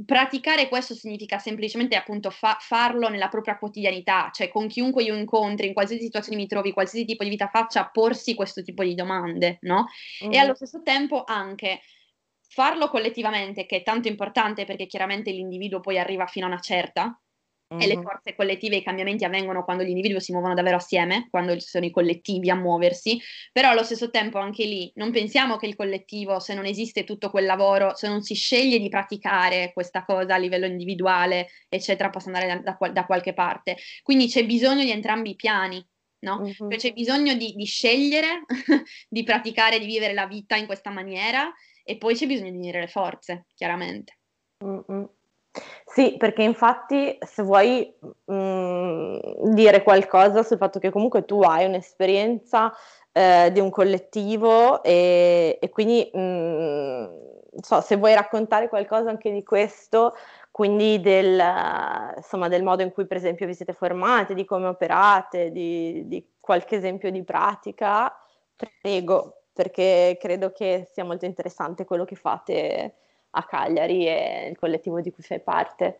Praticare questo significa semplicemente appunto fa- farlo nella propria quotidianità, cioè con chiunque io incontri, in qualsiasi situazione mi trovi, qualsiasi tipo di vita faccia, porsi questo tipo di domande, no? Mm. E allo stesso tempo anche farlo collettivamente, che è tanto importante perché chiaramente l'individuo poi arriva fino a una certa, mm. e le forze collettive, i cambiamenti avvengono quando gli individui si muovono davvero assieme, quando ci sono i collettivi a muoversi, però allo stesso tempo anche lì non pensiamo che il collettivo, se non esiste tutto quel lavoro, se non si sceglie di praticare questa cosa a livello individuale, eccetera, possa andare da, da, da qualche parte. Quindi c'è bisogno di entrambi i piani, no? Mm-hmm. Cioè c'è bisogno di, di scegliere, di praticare, di vivere la vita in questa maniera, e poi c'è bisogno di unire le forze, chiaramente. Mm-hmm. Sì, perché infatti se vuoi mh, dire qualcosa sul fatto che comunque tu hai un'esperienza eh, di un collettivo e, e quindi mh, so, se vuoi raccontare qualcosa anche di questo, quindi del, insomma, del modo in cui per esempio vi siete formati, di come operate, di, di qualche esempio di pratica, prego, perché credo che sia molto interessante quello che fate a Cagliari e il collettivo di cui fai parte.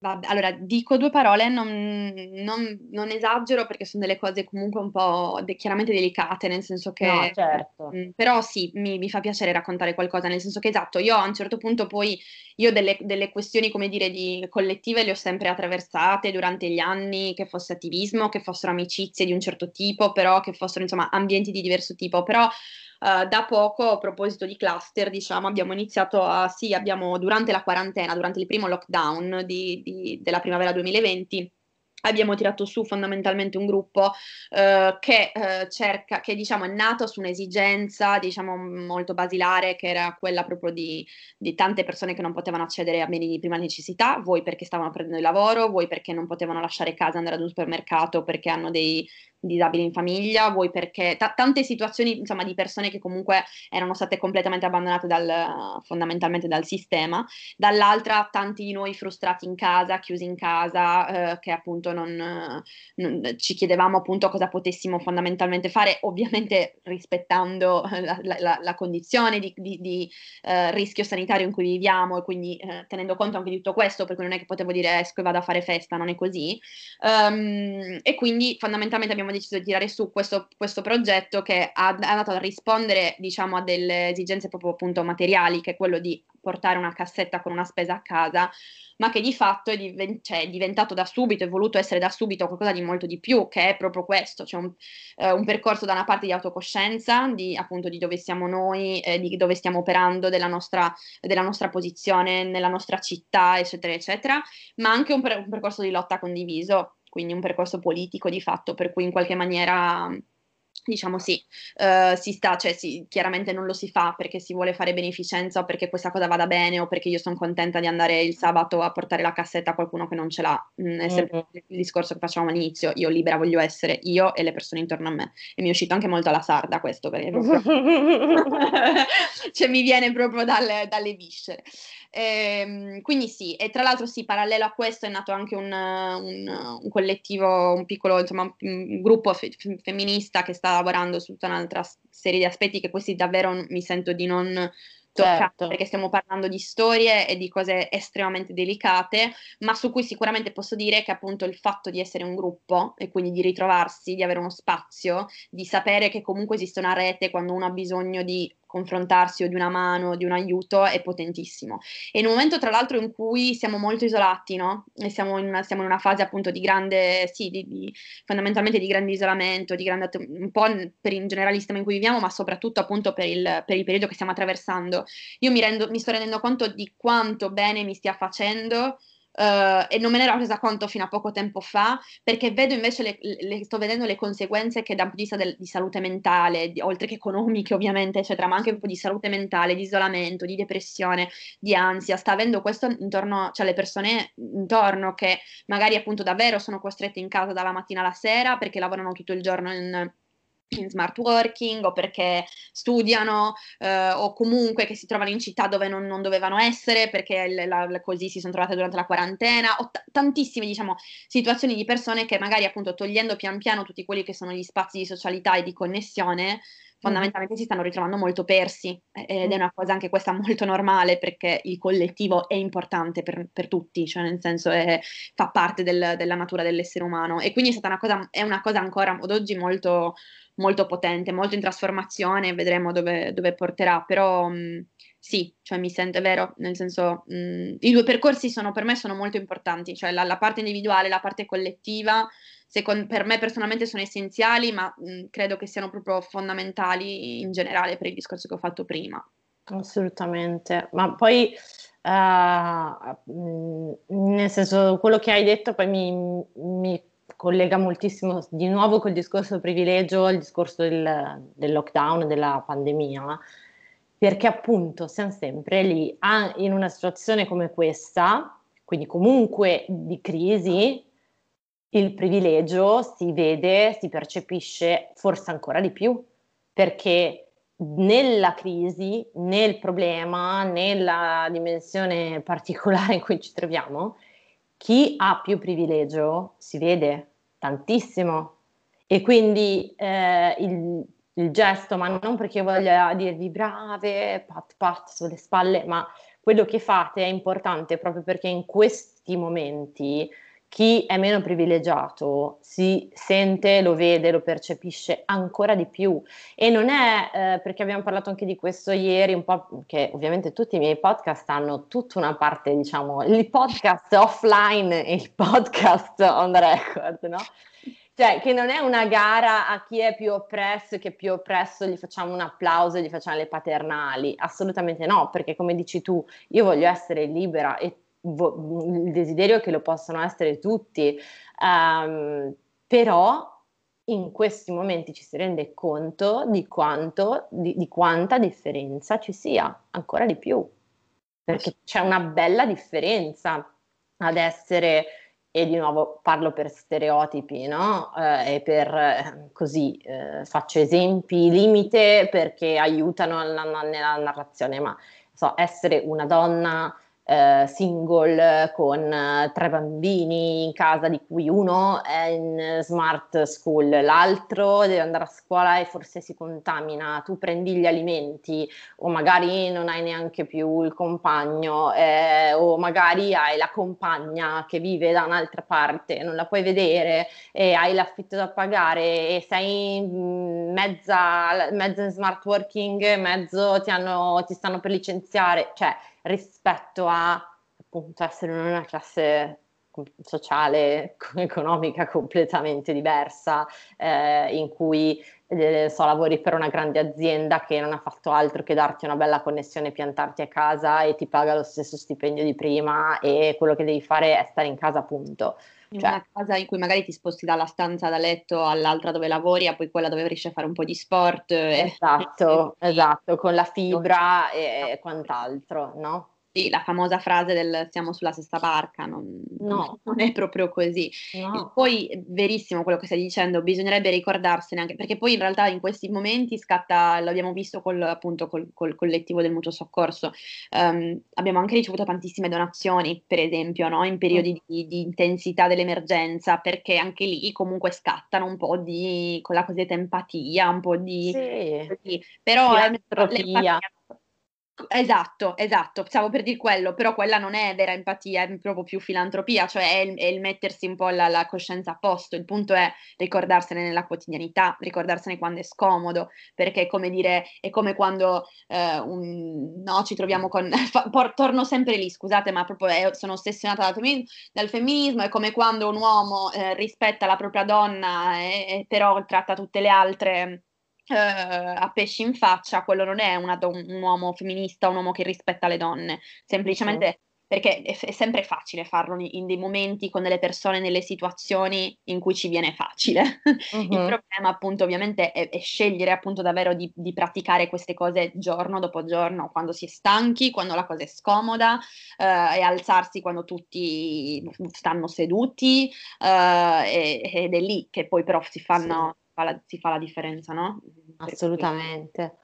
Vabbè, allora dico due parole, non, non, non esagero perché sono delle cose comunque un po' de- chiaramente delicate, nel senso che... No, certo. Mh, però sì, mi, mi fa piacere raccontare qualcosa, nel senso che esatto, io a un certo punto poi, io delle, delle questioni come dire di collettive le ho sempre attraversate durante gli anni, che fosse attivismo, che fossero amicizie di un certo tipo, però che fossero insomma ambienti di diverso tipo, però... Uh, da poco, a proposito di cluster, diciamo, abbiamo iniziato a, sì, abbiamo durante la quarantena, durante il primo lockdown di, di, della primavera duemilaventi, abbiamo tirato su fondamentalmente un gruppo uh, che uh, cerca, che diciamo è nato su un'esigenza diciamo molto basilare, che era quella proprio di, di tante persone che non potevano accedere a beni di prima necessità, vuoi perché stavano prendendo il lavoro, vuoi perché non potevano lasciare casa, andare ad un supermercato perché hanno dei... disabili in famiglia, vuoi perché t- tante situazioni insomma di persone che comunque erano state completamente abbandonate dal, fondamentalmente dal sistema, dall'altra tanti di noi frustrati in casa, chiusi in casa, eh, che appunto non, non ci chiedevamo appunto cosa potessimo fondamentalmente fare, ovviamente rispettando la, la, la condizione di, di, di eh, rischio sanitario in cui viviamo e quindi eh, tenendo conto anche di tutto questo, per cui non è che potevo dire esco e vado a fare festa, non è così, um, e quindi fondamentalmente abbiamo deciso di tirare su questo, questo progetto che ha, è andato a rispondere diciamo a delle esigenze proprio appunto materiali, che è quello di portare una cassetta con una spesa a casa, ma che di fatto è, diven- cioè, è diventato da subito, è voluto essere da subito qualcosa di molto di più, che è proprio questo, cioè un, eh, un percorso da una parte di autocoscienza, di appunto di dove siamo noi, eh, di dove stiamo operando, della nostra, della nostra posizione nella nostra città, eccetera, eccetera, ma anche un, per- un percorso di lotta condiviso. quindi un percorso politico di fatto, per cui in qualche maniera, diciamo sì, uh, si sta, cioè si, chiaramente non lo si fa perché si vuole fare beneficenza o perché questa cosa vada bene o perché io sono contenta di andare il sabato a portare la cassetta a qualcuno che non ce l'ha, mm, è sempre mm-hmm. il discorso che facevamo all'inizio, io libera voglio essere io e le persone intorno a me, e mi è uscito anche molto alla sarda questo, perché proprio... cioè mi viene proprio dalle, dalle viscere. E, quindi sì, e tra l'altro sì, parallelo a questo è nato anche un, un, un collettivo, un piccolo, insomma, un gruppo fe- femminista che sta lavorando su tutta un'altra serie di aspetti che questi davvero mi sento di non toccare, certo. perché stiamo parlando di storie e di cose estremamente delicate, ma su cui sicuramente posso dire che appunto il fatto di essere un gruppo e quindi di ritrovarsi, di avere uno spazio, di sapere che comunque esiste una rete quando uno ha bisogno di confrontarsi o di una mano, di un aiuto, è potentissimo. E in un momento tra l'altro in cui siamo molto isolati, no? E siamo in una, siamo in una fase appunto di grande, sì, di, di, fondamentalmente di grande isolamento, di grande, un po' per in generale il sistema in cui viviamo, ma soprattutto appunto per il, per il periodo che stiamo attraversando. Io mi, rendo, mi sto rendendo conto di quanto bene mi stia facendo. Uh, e non me ne ero resa conto fino a poco tempo fa, perché vedo invece le, le, sto vedendo le conseguenze che da un punto di vista del, di salute mentale, di, oltre che economiche ovviamente eccetera, ma anche un po' di salute mentale, di isolamento, di depressione, di ansia, sta avendo questo intorno, cioè le persone intorno che magari appunto davvero sono costrette in casa dalla mattina alla sera perché lavorano tutto il giorno in in smart working o perché studiano eh, o comunque che si trovano in città dove non, non dovevano essere perché l, la, la, così si sono trovate durante la quarantena, o t- tantissime diciamo situazioni di persone che magari appunto togliendo pian piano tutti quelli che sono gli spazi di socialità e di connessione fondamentalmente mm. si stanno ritrovando molto persi, ed è una cosa anche questa molto normale perché il collettivo è importante per, per tutti, cioè nel senso è, fa parte del, della natura dell'essere umano, e quindi è stata una cosa, è una cosa ancora ad oggi molto, molto potente, molto in trasformazione, vedremo dove, dove porterà, però mh, sì, cioè mi sento, è vero, nel senso mh, i due percorsi sono, per me sono molto importanti, cioè la, la parte individuale e la parte collettiva secondo, per me personalmente sono essenziali, ma mh, credo che siano proprio fondamentali in generale per il discorso che ho fatto prima. Assolutamente, ma poi uh, nel senso quello che hai detto poi mi, mi collega moltissimo di nuovo col discorso privilegio, il discorso del, del lockdown, della pandemia, perché appunto siamo sempre lì in una situazione come questa, quindi comunque di crisi, il privilegio si vede, si percepisce forse ancora di più, perché nella crisi, nel problema, nella dimensione particolare in cui ci troviamo, chi ha più privilegio si vede tantissimo, e quindi eh, il, il gesto, ma non perché voglia dirvi brave, pat pat sulle spalle, ma quello che fate è importante proprio perché in questi momenti chi è meno privilegiato si sente, lo vede, lo percepisce ancora di più, e non è eh, perché abbiamo parlato anche di questo ieri un po', che ovviamente tutti i miei podcast hanno tutta una parte, diciamo, il podcast offline e il podcast on record, no? Cioè che non è una gara a chi è più oppresso, che più oppresso gli facciamo un applauso e gli facciamo le paternali, assolutamente no, perché come dici tu, io voglio essere libera e il desiderio è che lo possano essere tutti, um, però in questi momenti ci si rende conto di quanto, di, di quanta differenza ci sia, ancora di più, perché c'è una bella differenza ad essere, e di nuovo parlo per stereotipi, no? Eh, e per così eh, faccio esempi limite perché aiutano alla, nella narrazione, ma so, essere una donna Uh, single con uh, tre bambini in casa, di cui uno è in smart school, l'altro deve andare a scuola e forse si contamina, tu prendi gli alimenti o magari non hai neanche più il compagno eh, o magari hai la compagna che vive da un'altra parte, non la puoi vedere e hai l'affitto da pagare e sei mezza, mezzo in smart working, mezzo ti, hanno, ti stanno per licenziare, cioè rispetto a appunto essere in una classe sociale, economica completamente diversa, eh, in cui eh, so, lavori per una grande azienda che non ha fatto altro che darti una bella connessione, piantarti a casa e ti paga lo stesso stipendio di prima e quello che devi fare è stare in casa, appunto. In cioè, una casa in cui magari ti sposti dalla stanza da letto all'altra dove lavori, a poi quella dove riesci a fare un po' di sport. E... Esatto, esatto, con la fibra e quant'altro, no? Sì, la famosa frase del siamo sulla stessa barca, non, no. non è proprio così. No. Poi, verissimo quello che stai dicendo, bisognerebbe ricordarsene anche, perché poi in realtà in questi momenti scatta, l'abbiamo visto col, appunto col, col collettivo del mutuo soccorso, um, abbiamo anche ricevuto tantissime donazioni, per esempio, no? In periodi di, di intensità dell'emergenza, perché anche lì comunque scattano un po' di, con la cosiddetta empatia, un po' di... Sì, di, però di l'empatia. Esatto, esatto, stavo per dire quello, però quella non è vera empatia, è proprio più filantropia, cioè è il, è il mettersi un po' la, la coscienza a posto. Il punto è ricordarsene nella quotidianità, ricordarsene quando è scomodo, perché è come dire, è come quando eh, un, no, ci troviamo con, fa, por, torno sempre lì, scusate, ma proprio è, sono ossessionata dal femminismo, dal femminismo, è come quando un uomo eh, rispetta la propria donna e, e però tratta tutte le altre... Uh, a pesci in faccia. Quello non è una, un uomo femminista, un uomo che rispetta le donne, semplicemente sì. Perché è, è sempre facile farlo in dei momenti, con delle persone, nelle situazioni in cui ci viene facile. Uh-huh. Il problema appunto ovviamente è, è scegliere appunto davvero di, di praticare queste cose giorno dopo giorno, quando si è stanchi, quando la cosa è scomoda, eh, e alzarsi quando tutti stanno seduti, eh, e, ed è lì che poi però si fanno... Sì. La, si fa la differenza, no? Assolutamente.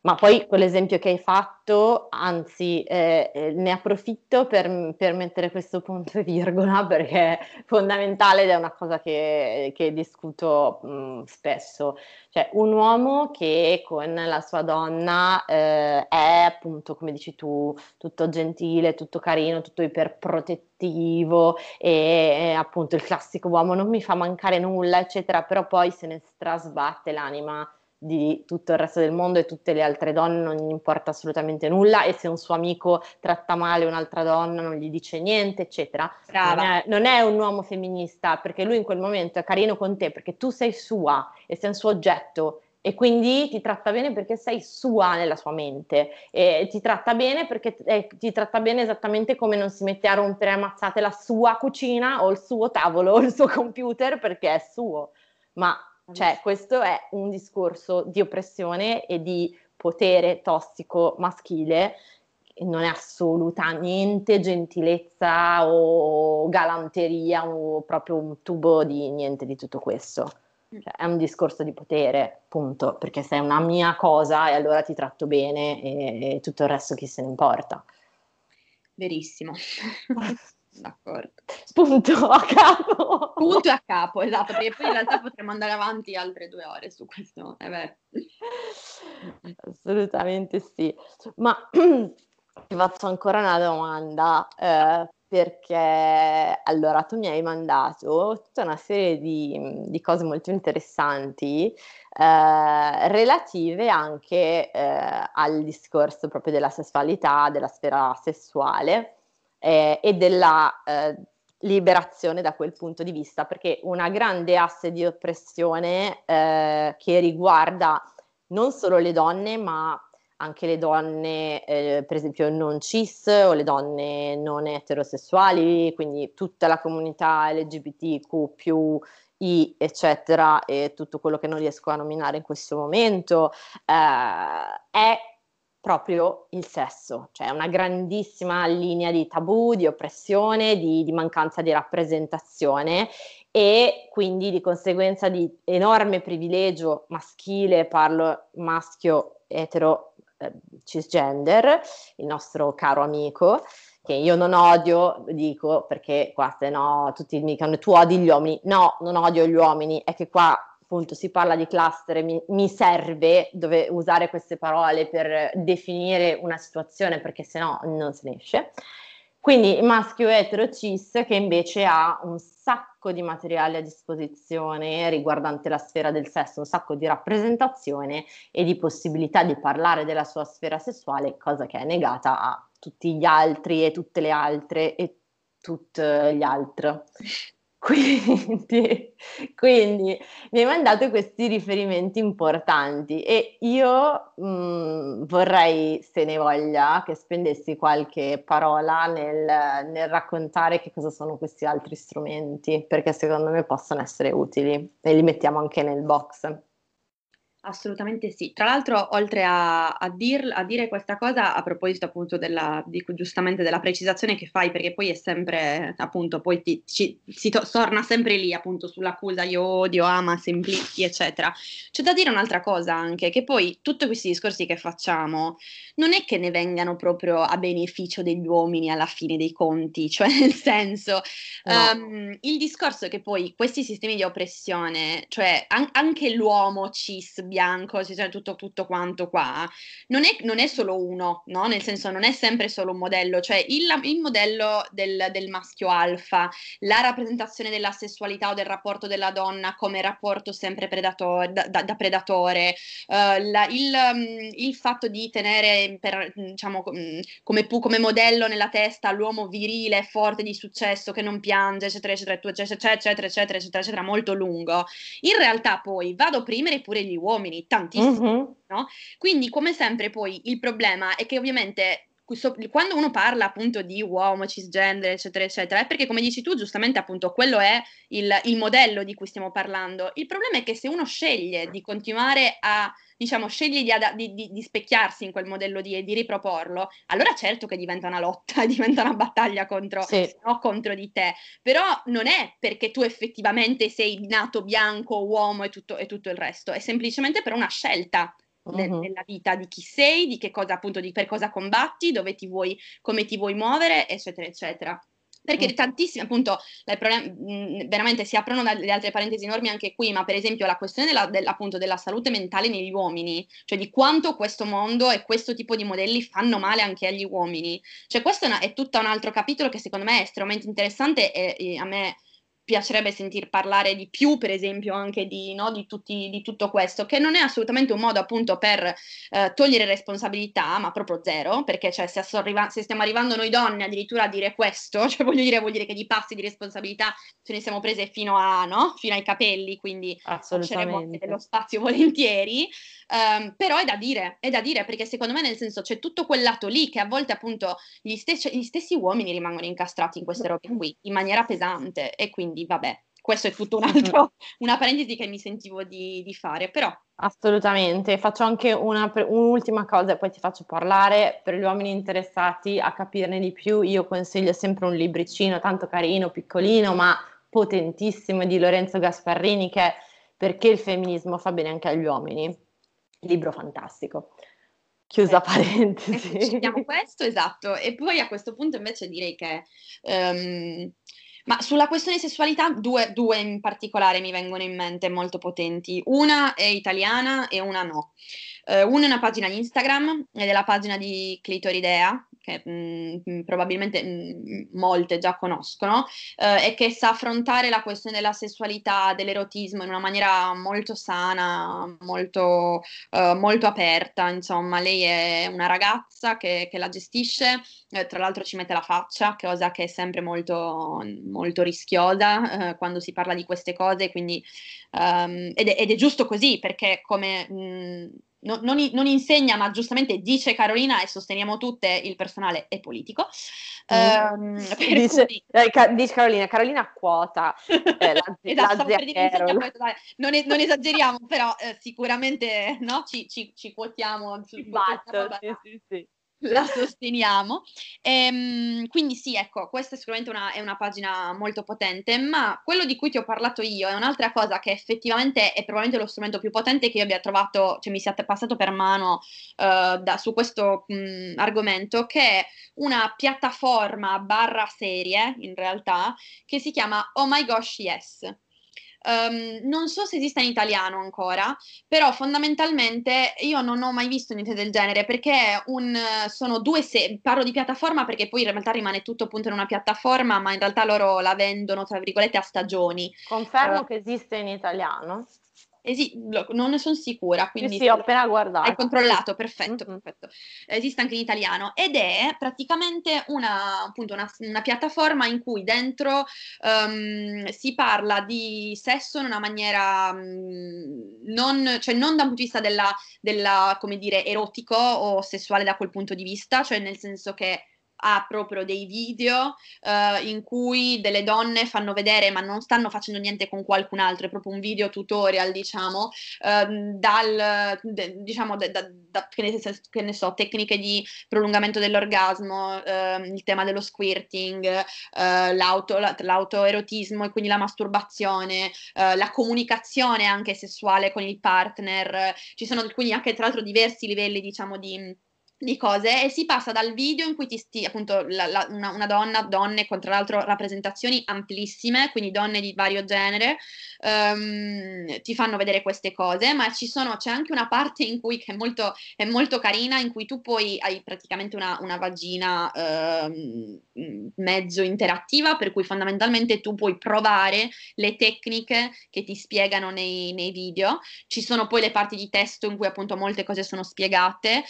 Ma poi quell'esempio che hai fatto, anzi eh, eh, ne approfitto per, per mettere questo punto e virgola, perché è fondamentale ed è una cosa che, che discuto mh, spesso. Cioè, un uomo che con la sua donna eh, è appunto, come dici tu, tutto gentile, tutto carino, tutto iperprotettivo e appunto il classico uomo non mi fa mancare nulla, eccetera, però poi se ne strasbatte l'anima di tutto il resto del mondo e tutte le altre donne, non gli importa assolutamente nulla, e se un suo amico tratta male un'altra donna non gli dice niente, eccetera. Non è, non è un uomo femminista, perché lui in quel momento è carino con te perché tu sei sua e sei un suo oggetto, e quindi ti tratta bene perché sei sua nella sua mente, e ti tratta bene perché eh, ti tratta bene esattamente come non si mette a rompere a ammazzate la sua cucina o il suo tavolo o il suo computer perché è suo. Ma cioè, questo è un discorso di oppressione e di potere tossico maschile, non è assolutamente gentilezza o galanteria o proprio un tubo di niente di tutto questo. Cioè, è un discorso di potere, punto, perché sei una mia cosa e allora ti tratto bene e, e tutto il resto chi se ne importa. Verissimo. D'accordo. Punto a capo. Punto a capo, esatto, perché poi in realtà potremmo andare avanti altre due ore su questo, è vero. Assolutamente sì. Ma ti faccio ancora una domanda, eh, perché allora tu mi hai mandato tutta una serie di, di cose molto interessanti, eh, relative anche eh, al discorso proprio della sessualità, della sfera sessuale. Eh, e della eh, liberazione da quel punto di vista, perché una grande asse di oppressione eh, che riguarda non solo le donne, ma anche le donne eh, per esempio non cis o le donne non eterosessuali, quindi tutta la comunità L G B T Q più I, eccetera, e tutto quello che non riesco a nominare in questo momento, eh, è proprio il sesso, cioè una grandissima linea di tabù, di oppressione, di, di mancanza di rappresentazione e quindi di conseguenza di enorme privilegio maschile, parlo maschio, etero, eh, cisgender, il nostro caro amico, che io non odio, dico perché qua se no tutti mi dicono tu odi gli uomini, no, non odio gli uomini, è che qua appunto si parla di cluster, mi, mi serve dove usare queste parole per definire una situazione perché sennò non se ne esce. Quindi maschio etero cis che invece ha un sacco di materiale a disposizione riguardante la sfera del sesso, un sacco di rappresentazione e di possibilità di parlare della sua sfera sessuale, cosa che è negata a tutti gli altri e tutte le altre e tutti gli altri. Quindi, quindi mi hai mandato questi riferimenti importanti e io mh, vorrei, se ne voglia, che spendessi qualche parola nel, nel raccontare che cosa sono questi altri strumenti, perché secondo me possono essere utili e li mettiamo anche nel box. Assolutamente sì, tra l'altro oltre a, a, dir, a dire questa cosa a proposito appunto della, di, giustamente della precisazione che fai, perché poi è sempre appunto poi ti, ci, si to- torna sempre lì appunto sull'accusa io odio, ama, semplici eccetera, c'è da dire un'altra cosa anche, che poi tutti questi discorsi che facciamo non è che ne vengano proprio a beneficio degli uomini alla fine dei conti, cioè nel senso no. um, il discorso è che poi questi sistemi di oppressione, cioè an- anche l'uomo cis bianco, cioè tutto, tutto quanto qua, non è, non è solo uno, no? Nel senso non è sempre solo un modello, cioè il, il modello del, del maschio alfa, la rappresentazione della sessualità o del rapporto della donna come rapporto sempre predatore, da, da, da predatore, uh, la, il, il fatto di tenere per, diciamo, come, come modello nella testa l'uomo virile, forte, di successo, che non piange, eccetera, eccetera, eccetera, eccetera, eccetera, eccetera, eccetera, eccetera, molto lungo. In realtà poi va ad opprimere pure gli uomini. Uomini, tantissimi, uh-huh. no? Quindi come sempre poi il problema è che ovviamente quando uno parla appunto di uomo, cisgender, eccetera, eccetera, è perché come dici tu giustamente appunto quello è il, il modello di cui stiamo parlando. Il problema è che se uno sceglie di continuare a, diciamo, sceglie di, ad- di, di, di specchiarsi in quel modello di, di riproporlo, allora certo che diventa una lotta, diventa una battaglia contro, sì. no, contro di te, però non è perché tu effettivamente sei nato bianco, uomo e tutto, e tutto il resto, è semplicemente per una scelta uh-huh. della vita di chi sei, di che cosa appunto, di per cosa combatti, dove ti vuoi, come ti vuoi muovere, eccetera, eccetera. Perché tantissime, appunto, problem- veramente si aprono le altre parentesi enormi anche qui, ma per esempio la questione della, del, appunto, della salute mentale negli uomini, cioè di quanto questo mondo e questo tipo di modelli fanno male anche agli uomini. Cioè questo è, una, è tutto un altro capitolo che secondo me è estremamente interessante e, e a me piacerebbe sentir parlare di più, per esempio, anche di, no, di, tutti, di tutto questo, che non è assolutamente un modo appunto per eh, togliere responsabilità, ma proprio zero, perché cioè, se, arriva- se stiamo arrivando noi donne addirittura a dire questo, cioè voglio dire, vuol dire che di passi di responsabilità ce ne siamo prese fino a, no? Fino ai capelli, quindi lasceremo anche dello spazio volentieri, um, però è da dire, è da dire, perché secondo me nel senso c'è tutto quel lato lì che a volte appunto gli, stes- gli stessi uomini rimangono incastrati in queste robe qui, in maniera pesante, e quindi vabbè, questo è tutto un altro, una parentesi che mi sentivo di, di fare, però. Assolutamente, faccio anche una, un'ultima cosa e poi ti faccio parlare. Per gli uomini interessati a capirne di più, io consiglio sempre un libricino tanto carino, piccolino, ma potentissimo di Lorenzo Gasparrini, che è Perché il femminismo fa bene anche agli uomini. Libro fantastico. Chiusa parentesi. Citiamo questo, esatto. E poi a questo punto invece direi che... Um, Ma sulla questione sessualità due, due in particolare mi vengono in mente molto potenti. Una è italiana e una no. Eh, una è una pagina Instagram, ed è la pagina di Clitoridea, che mh, probabilmente mh, molte già conoscono, eh, e che sa affrontare la questione della sessualità, dell'erotismo in una maniera molto sana, molto, eh, molto aperta, insomma. Lei è una ragazza che, che la gestisce, eh, tra l'altro ci mette la faccia, cosa che è sempre molto, molto rischiosa eh, quando si parla di queste cose, quindi, um, ed, è, ed è giusto così, perché come... Mh, No, non, non insegna, ma giustamente dice Carolina, e sosteniamo tutte, il personale è politico. Mm. Um, dice, cui... eh, ca- dice Carolina, Carolina quota. Eh, la, esatto, la per non, es- non esageriamo, però eh, sicuramente no, ci, ci, ci quotiamo. Ci batto, sì, sì, sì. La sosteniamo. Ehm, quindi sì, ecco, questa è sicuramente una, è una pagina molto potente, ma quello di cui ti ho parlato io è un'altra cosa che effettivamente è probabilmente lo strumento più potente che io abbia trovato, cioè mi sia passato per mano eh, da, su questo mh, argomento, che è una piattaforma barra serie, in realtà, che si chiama Oh My Gosh Yes. Um, non so se esista in italiano ancora, però fondamentalmente io non ho mai visto niente del genere, perché un, sono due serie, parlo di piattaforma perché poi in realtà rimane tutto appunto in una piattaforma, ma in realtà loro la vendono tra virgolette a stagioni. Confermo uh, che esiste in italiano. Esi- non ne sono sicura, quindi sì, sì, ho appena guardato. Hai controllato, perfetto, mm-hmm. perfetto. Esiste anche in italiano ed è praticamente una, appunto una, una piattaforma in cui dentro um, si parla di sesso in una maniera um, non, cioè non da un punto di vista della, della, come dire, erotico o sessuale da quel punto di vista, cioè nel senso che ha proprio dei video uh, in cui delle donne fanno vedere, ma non stanno facendo niente con qualcun altro, è proprio un video tutorial, diciamo, uh, dal de, diciamo de, da, da, che, ne, che ne so, tecniche di prolungamento dell'orgasmo, uh, il tema dello squirting, uh, l'auto, la, l'autoerotismo e quindi la masturbazione, uh, la comunicazione anche sessuale con il partner. Ci sono quindi anche, tra l'altro, diversi livelli, diciamo, di di cose, e si passa dal video in cui ti sti, appunto la, la, una, una donna, donne con tra l'altro rappresentazioni amplissime, quindi donne di vario genere, um, ti fanno vedere queste cose, ma ci sono, c'è anche una parte in cui che è molto, è molto carina, in cui tu poi hai praticamente una, una vagina eh, mezzo interattiva, per cui fondamentalmente tu puoi provare le tecniche che ti spiegano nei, nei video. Ci sono poi le parti di testo in cui appunto molte cose sono spiegate,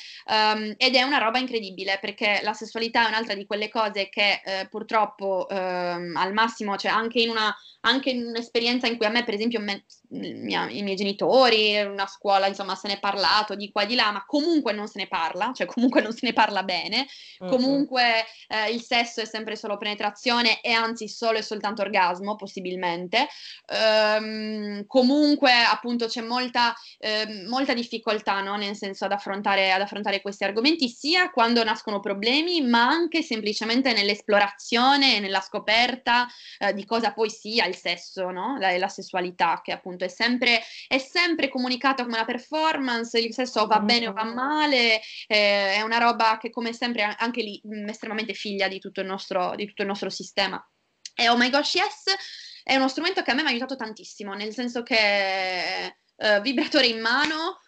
um, ed è una roba incredibile, perché la sessualità è un'altra di quelle cose che eh, purtroppo eh, al massimo, cioè anche in una anche in un'esperienza in cui a me, per esempio, me, mia, i miei genitori, una scuola, insomma, se ne è parlato di qua e di là, ma comunque non se ne parla, cioè comunque non se ne parla bene, uh-huh. comunque eh, il sesso è sempre solo penetrazione e anzi solo e soltanto orgasmo, possibilmente, ehm, comunque appunto c'è molta, eh, molta difficoltà, no? Nel senso ad affrontare, ad affrontare questi argomenti, sia quando nascono problemi, ma anche semplicemente nell'esplorazione e nella scoperta eh, di cosa poi sia il sesso, no? La, la sessualità, che appunto è sempre, è sempre comunicata come una performance, il sesso va bene o va male, eh, è una roba che, come sempre, anche lì estremamente figlia di tutto il nostro, di tutto il nostro sistema. E Oh My Gosh Yes è uno strumento che a me mi ha aiutato tantissimo, nel senso che Uh, vibratore in mano,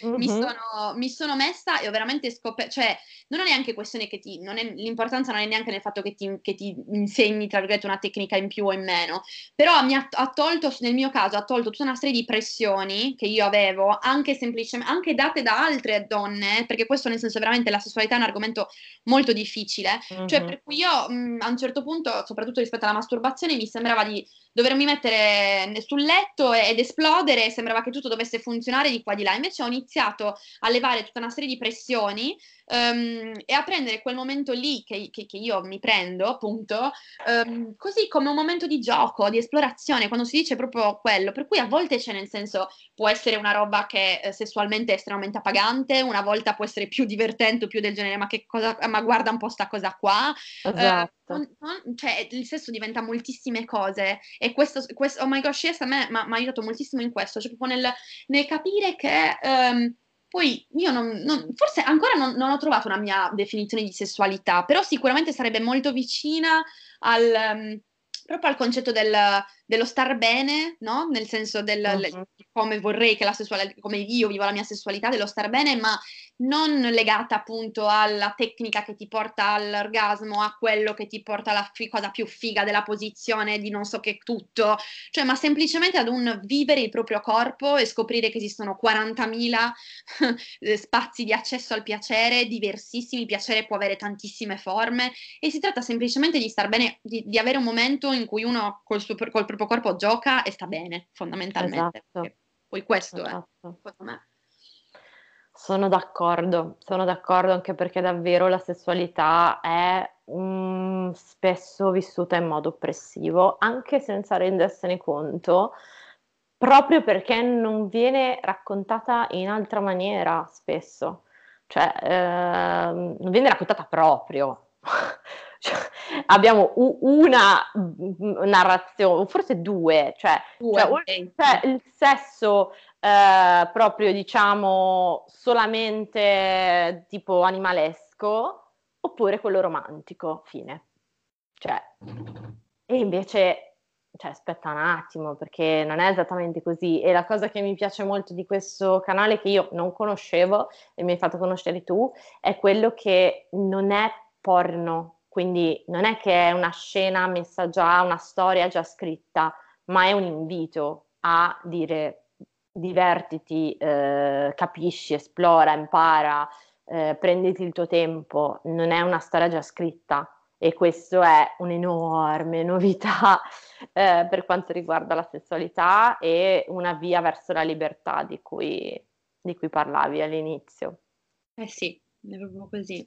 uh-huh. mi, sono, mi sono messa e ho veramente scoperto, cioè non è neanche questione che ti, non è, l'importanza non è neanche nel fatto che ti, che ti insegni, tra virgolette, una tecnica in più o in meno, però mi ha, ha tolto, nel mio caso ha tolto tutta una serie di pressioni che io avevo, anche semplicemente, anche date da altre donne, perché questo, nel senso, veramente la sessualità è un argomento molto difficile, uh-huh. cioè per cui io mh, a un certo punto, soprattutto rispetto alla masturbazione, mi sembrava di dovermi mettere sul letto ed esplodere, sembrava che tutto dovesse funzionare di qua di là. Invece ho iniziato a levare tutta una serie di pressioni um, e a prendere quel momento lì che, che, che io mi prendo, appunto, um, così come un momento di gioco, di esplorazione, quando si dice proprio quello, per cui a volte c'è, nel senso, può essere una roba che eh, sessualmente è estremamente appagante, una volta può essere più divertente o più del genere, ma che cosa, ma guarda un po' sta cosa qua, esatto. uh, Non, non, cioè il sesso diventa moltissime cose, e questo, questo Oh My Gosh Yes a me mi ha aiutato moltissimo in questo, cioè proprio nel, nel capire che um, poi io non, non forse ancora non, non ho trovato una mia definizione di sessualità, però sicuramente sarebbe molto vicina al um, proprio al concetto del, dello star bene, no? Nel senso del uh-huh. come vorrei che la sessualità, come io vivo la mia sessualità, dello star bene, ma non legata appunto alla tecnica che ti porta all'orgasmo, a quello che ti porta alla f- cosa più figa della posizione, di non so che tutto, cioè, ma semplicemente ad un vivere il proprio corpo e scoprire che esistono quarantamila spazi di accesso al piacere, diversissimi. Il piacere può avere tantissime forme, e si tratta semplicemente di star bene, di, di avere un momento in cui uno col, suo, col proprio corpo gioca e sta bene, fondamentalmente. Esatto. Poi questo esatto. è, secondo me. Sono d'accordo, sono d'accordo anche perché davvero la sessualità è um, spesso vissuta in modo oppressivo, anche senza rendersene conto, proprio perché non viene raccontata in altra maniera spesso, cioè eh, non viene raccontata proprio. Cioè, abbiamo una narrazione, forse due, cioè, due, cioè, cioè il sesso eh, proprio, diciamo, solamente tipo animalesco, oppure quello romantico, fine. Cioè, e invece, cioè, aspetta un attimo, perché non è esattamente così. E la cosa che mi piace molto di questo canale, che io non conoscevo e mi hai fatto conoscere tu, è quello che non è porno. Quindi non è che è una scena messa già, una storia già scritta, ma è un invito a dire divertiti, eh, capisci, esplora, impara, eh, prenditi il tuo tempo, non è una storia già scritta. E questo è un'enorme novità eh, per quanto riguarda la sessualità e una via verso la libertà di cui, di cui parlavi all'inizio. Eh sì, è proprio così.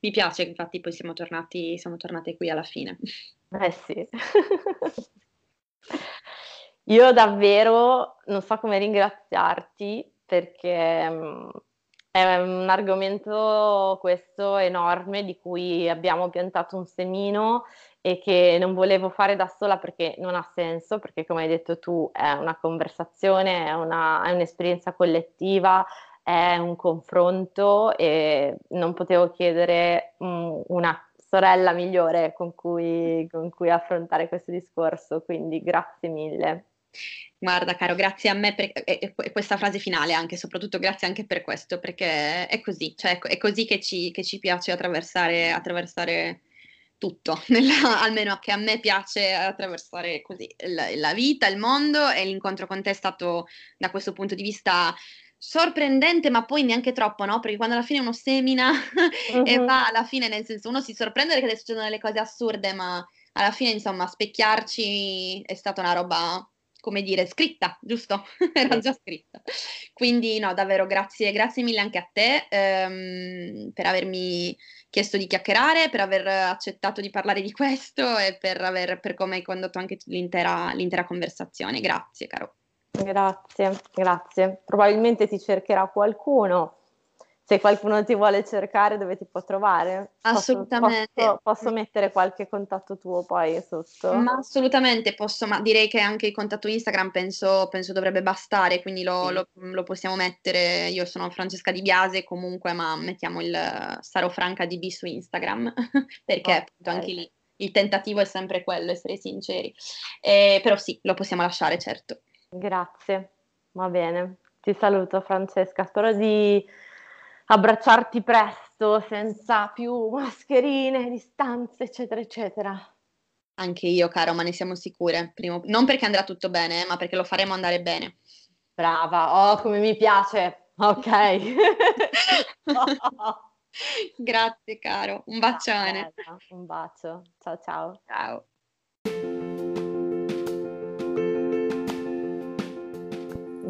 Mi piace, infatti poi siamo tornati, siamo tornate qui alla fine. Eh sì. Io davvero non so come ringraziarti, perché... è un argomento questo enorme di cui abbiamo piantato un semino e che non volevo fare da sola, perché non ha senso, perché come hai detto tu è una conversazione, è, una, è un'esperienza collettiva, è un confronto, e non potevo chiedere mh, una sorella migliore con cui, con cui affrontare questo discorso, quindi grazie mille. Guarda Caro, grazie a me per e, e questa frase finale, anche soprattutto grazie anche per questo, perché è così, cioè è così che ci, che ci piace attraversare, attraversare tutto, nella, almeno che a me piace attraversare così la, la vita, il mondo, e l'incontro con te è stato da questo punto di vista sorprendente, ma poi neanche troppo, no? Perché quando alla fine uno semina uh-huh. e va alla fine, nel senso, uno si sorprende perché succedono delle cose assurde, ma alla fine insomma specchiarci è stata una roba... come dire, scritta, giusto? Era già scritta. Quindi no, davvero grazie, grazie mille anche a te ehm, per avermi chiesto di chiacchierare, per aver accettato di parlare di questo e per, aver, per come hai condotto anche l'intera, l'intera conversazione. Grazie Caro. Grazie, grazie. Probabilmente ti cercherà qualcuno. Se qualcuno ti vuole cercare, dove ti può trovare? Assolutamente. Posso, posso, posso mettere qualche contatto tuo poi sotto? Ma assolutamente posso, ma direi che anche il contatto Instagram penso, penso dovrebbe bastare, quindi lo, sì. lo, lo possiamo mettere. Io sono Francesca Di Biase comunque, ma mettiamo il Sarò Franca Di B su Instagram, perché oh, appunto anche lì il tentativo è sempre quello, essere sinceri. Eh, però sì, lo possiamo lasciare, certo. Grazie, va bene. Ti saluto Francesca, spero di... abbracciarti presto, senza più mascherine, distanze, eccetera, eccetera. Anche io, Caro, ma ne siamo sicure. Primo, non perché andrà tutto bene, ma perché lo faremo andare bene. Brava, oh, come mi piace. Ok. oh. Grazie, Caro. Un bacione. Bella, un bacio. Ciao, ciao. Ciao.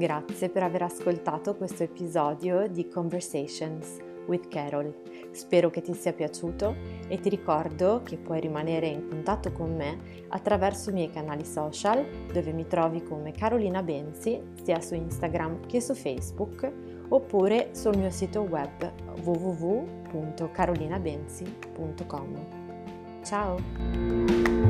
Grazie per aver ascoltato questo episodio di Conversations with Carol. Spero che ti sia piaciuto e ti ricordo che puoi rimanere in contatto con me attraverso i miei canali social, dove mi trovi come Carolina Benzi sia su Instagram che su Facebook, oppure sul mio sito web w w w punto carolina benzi punto com. Ciao!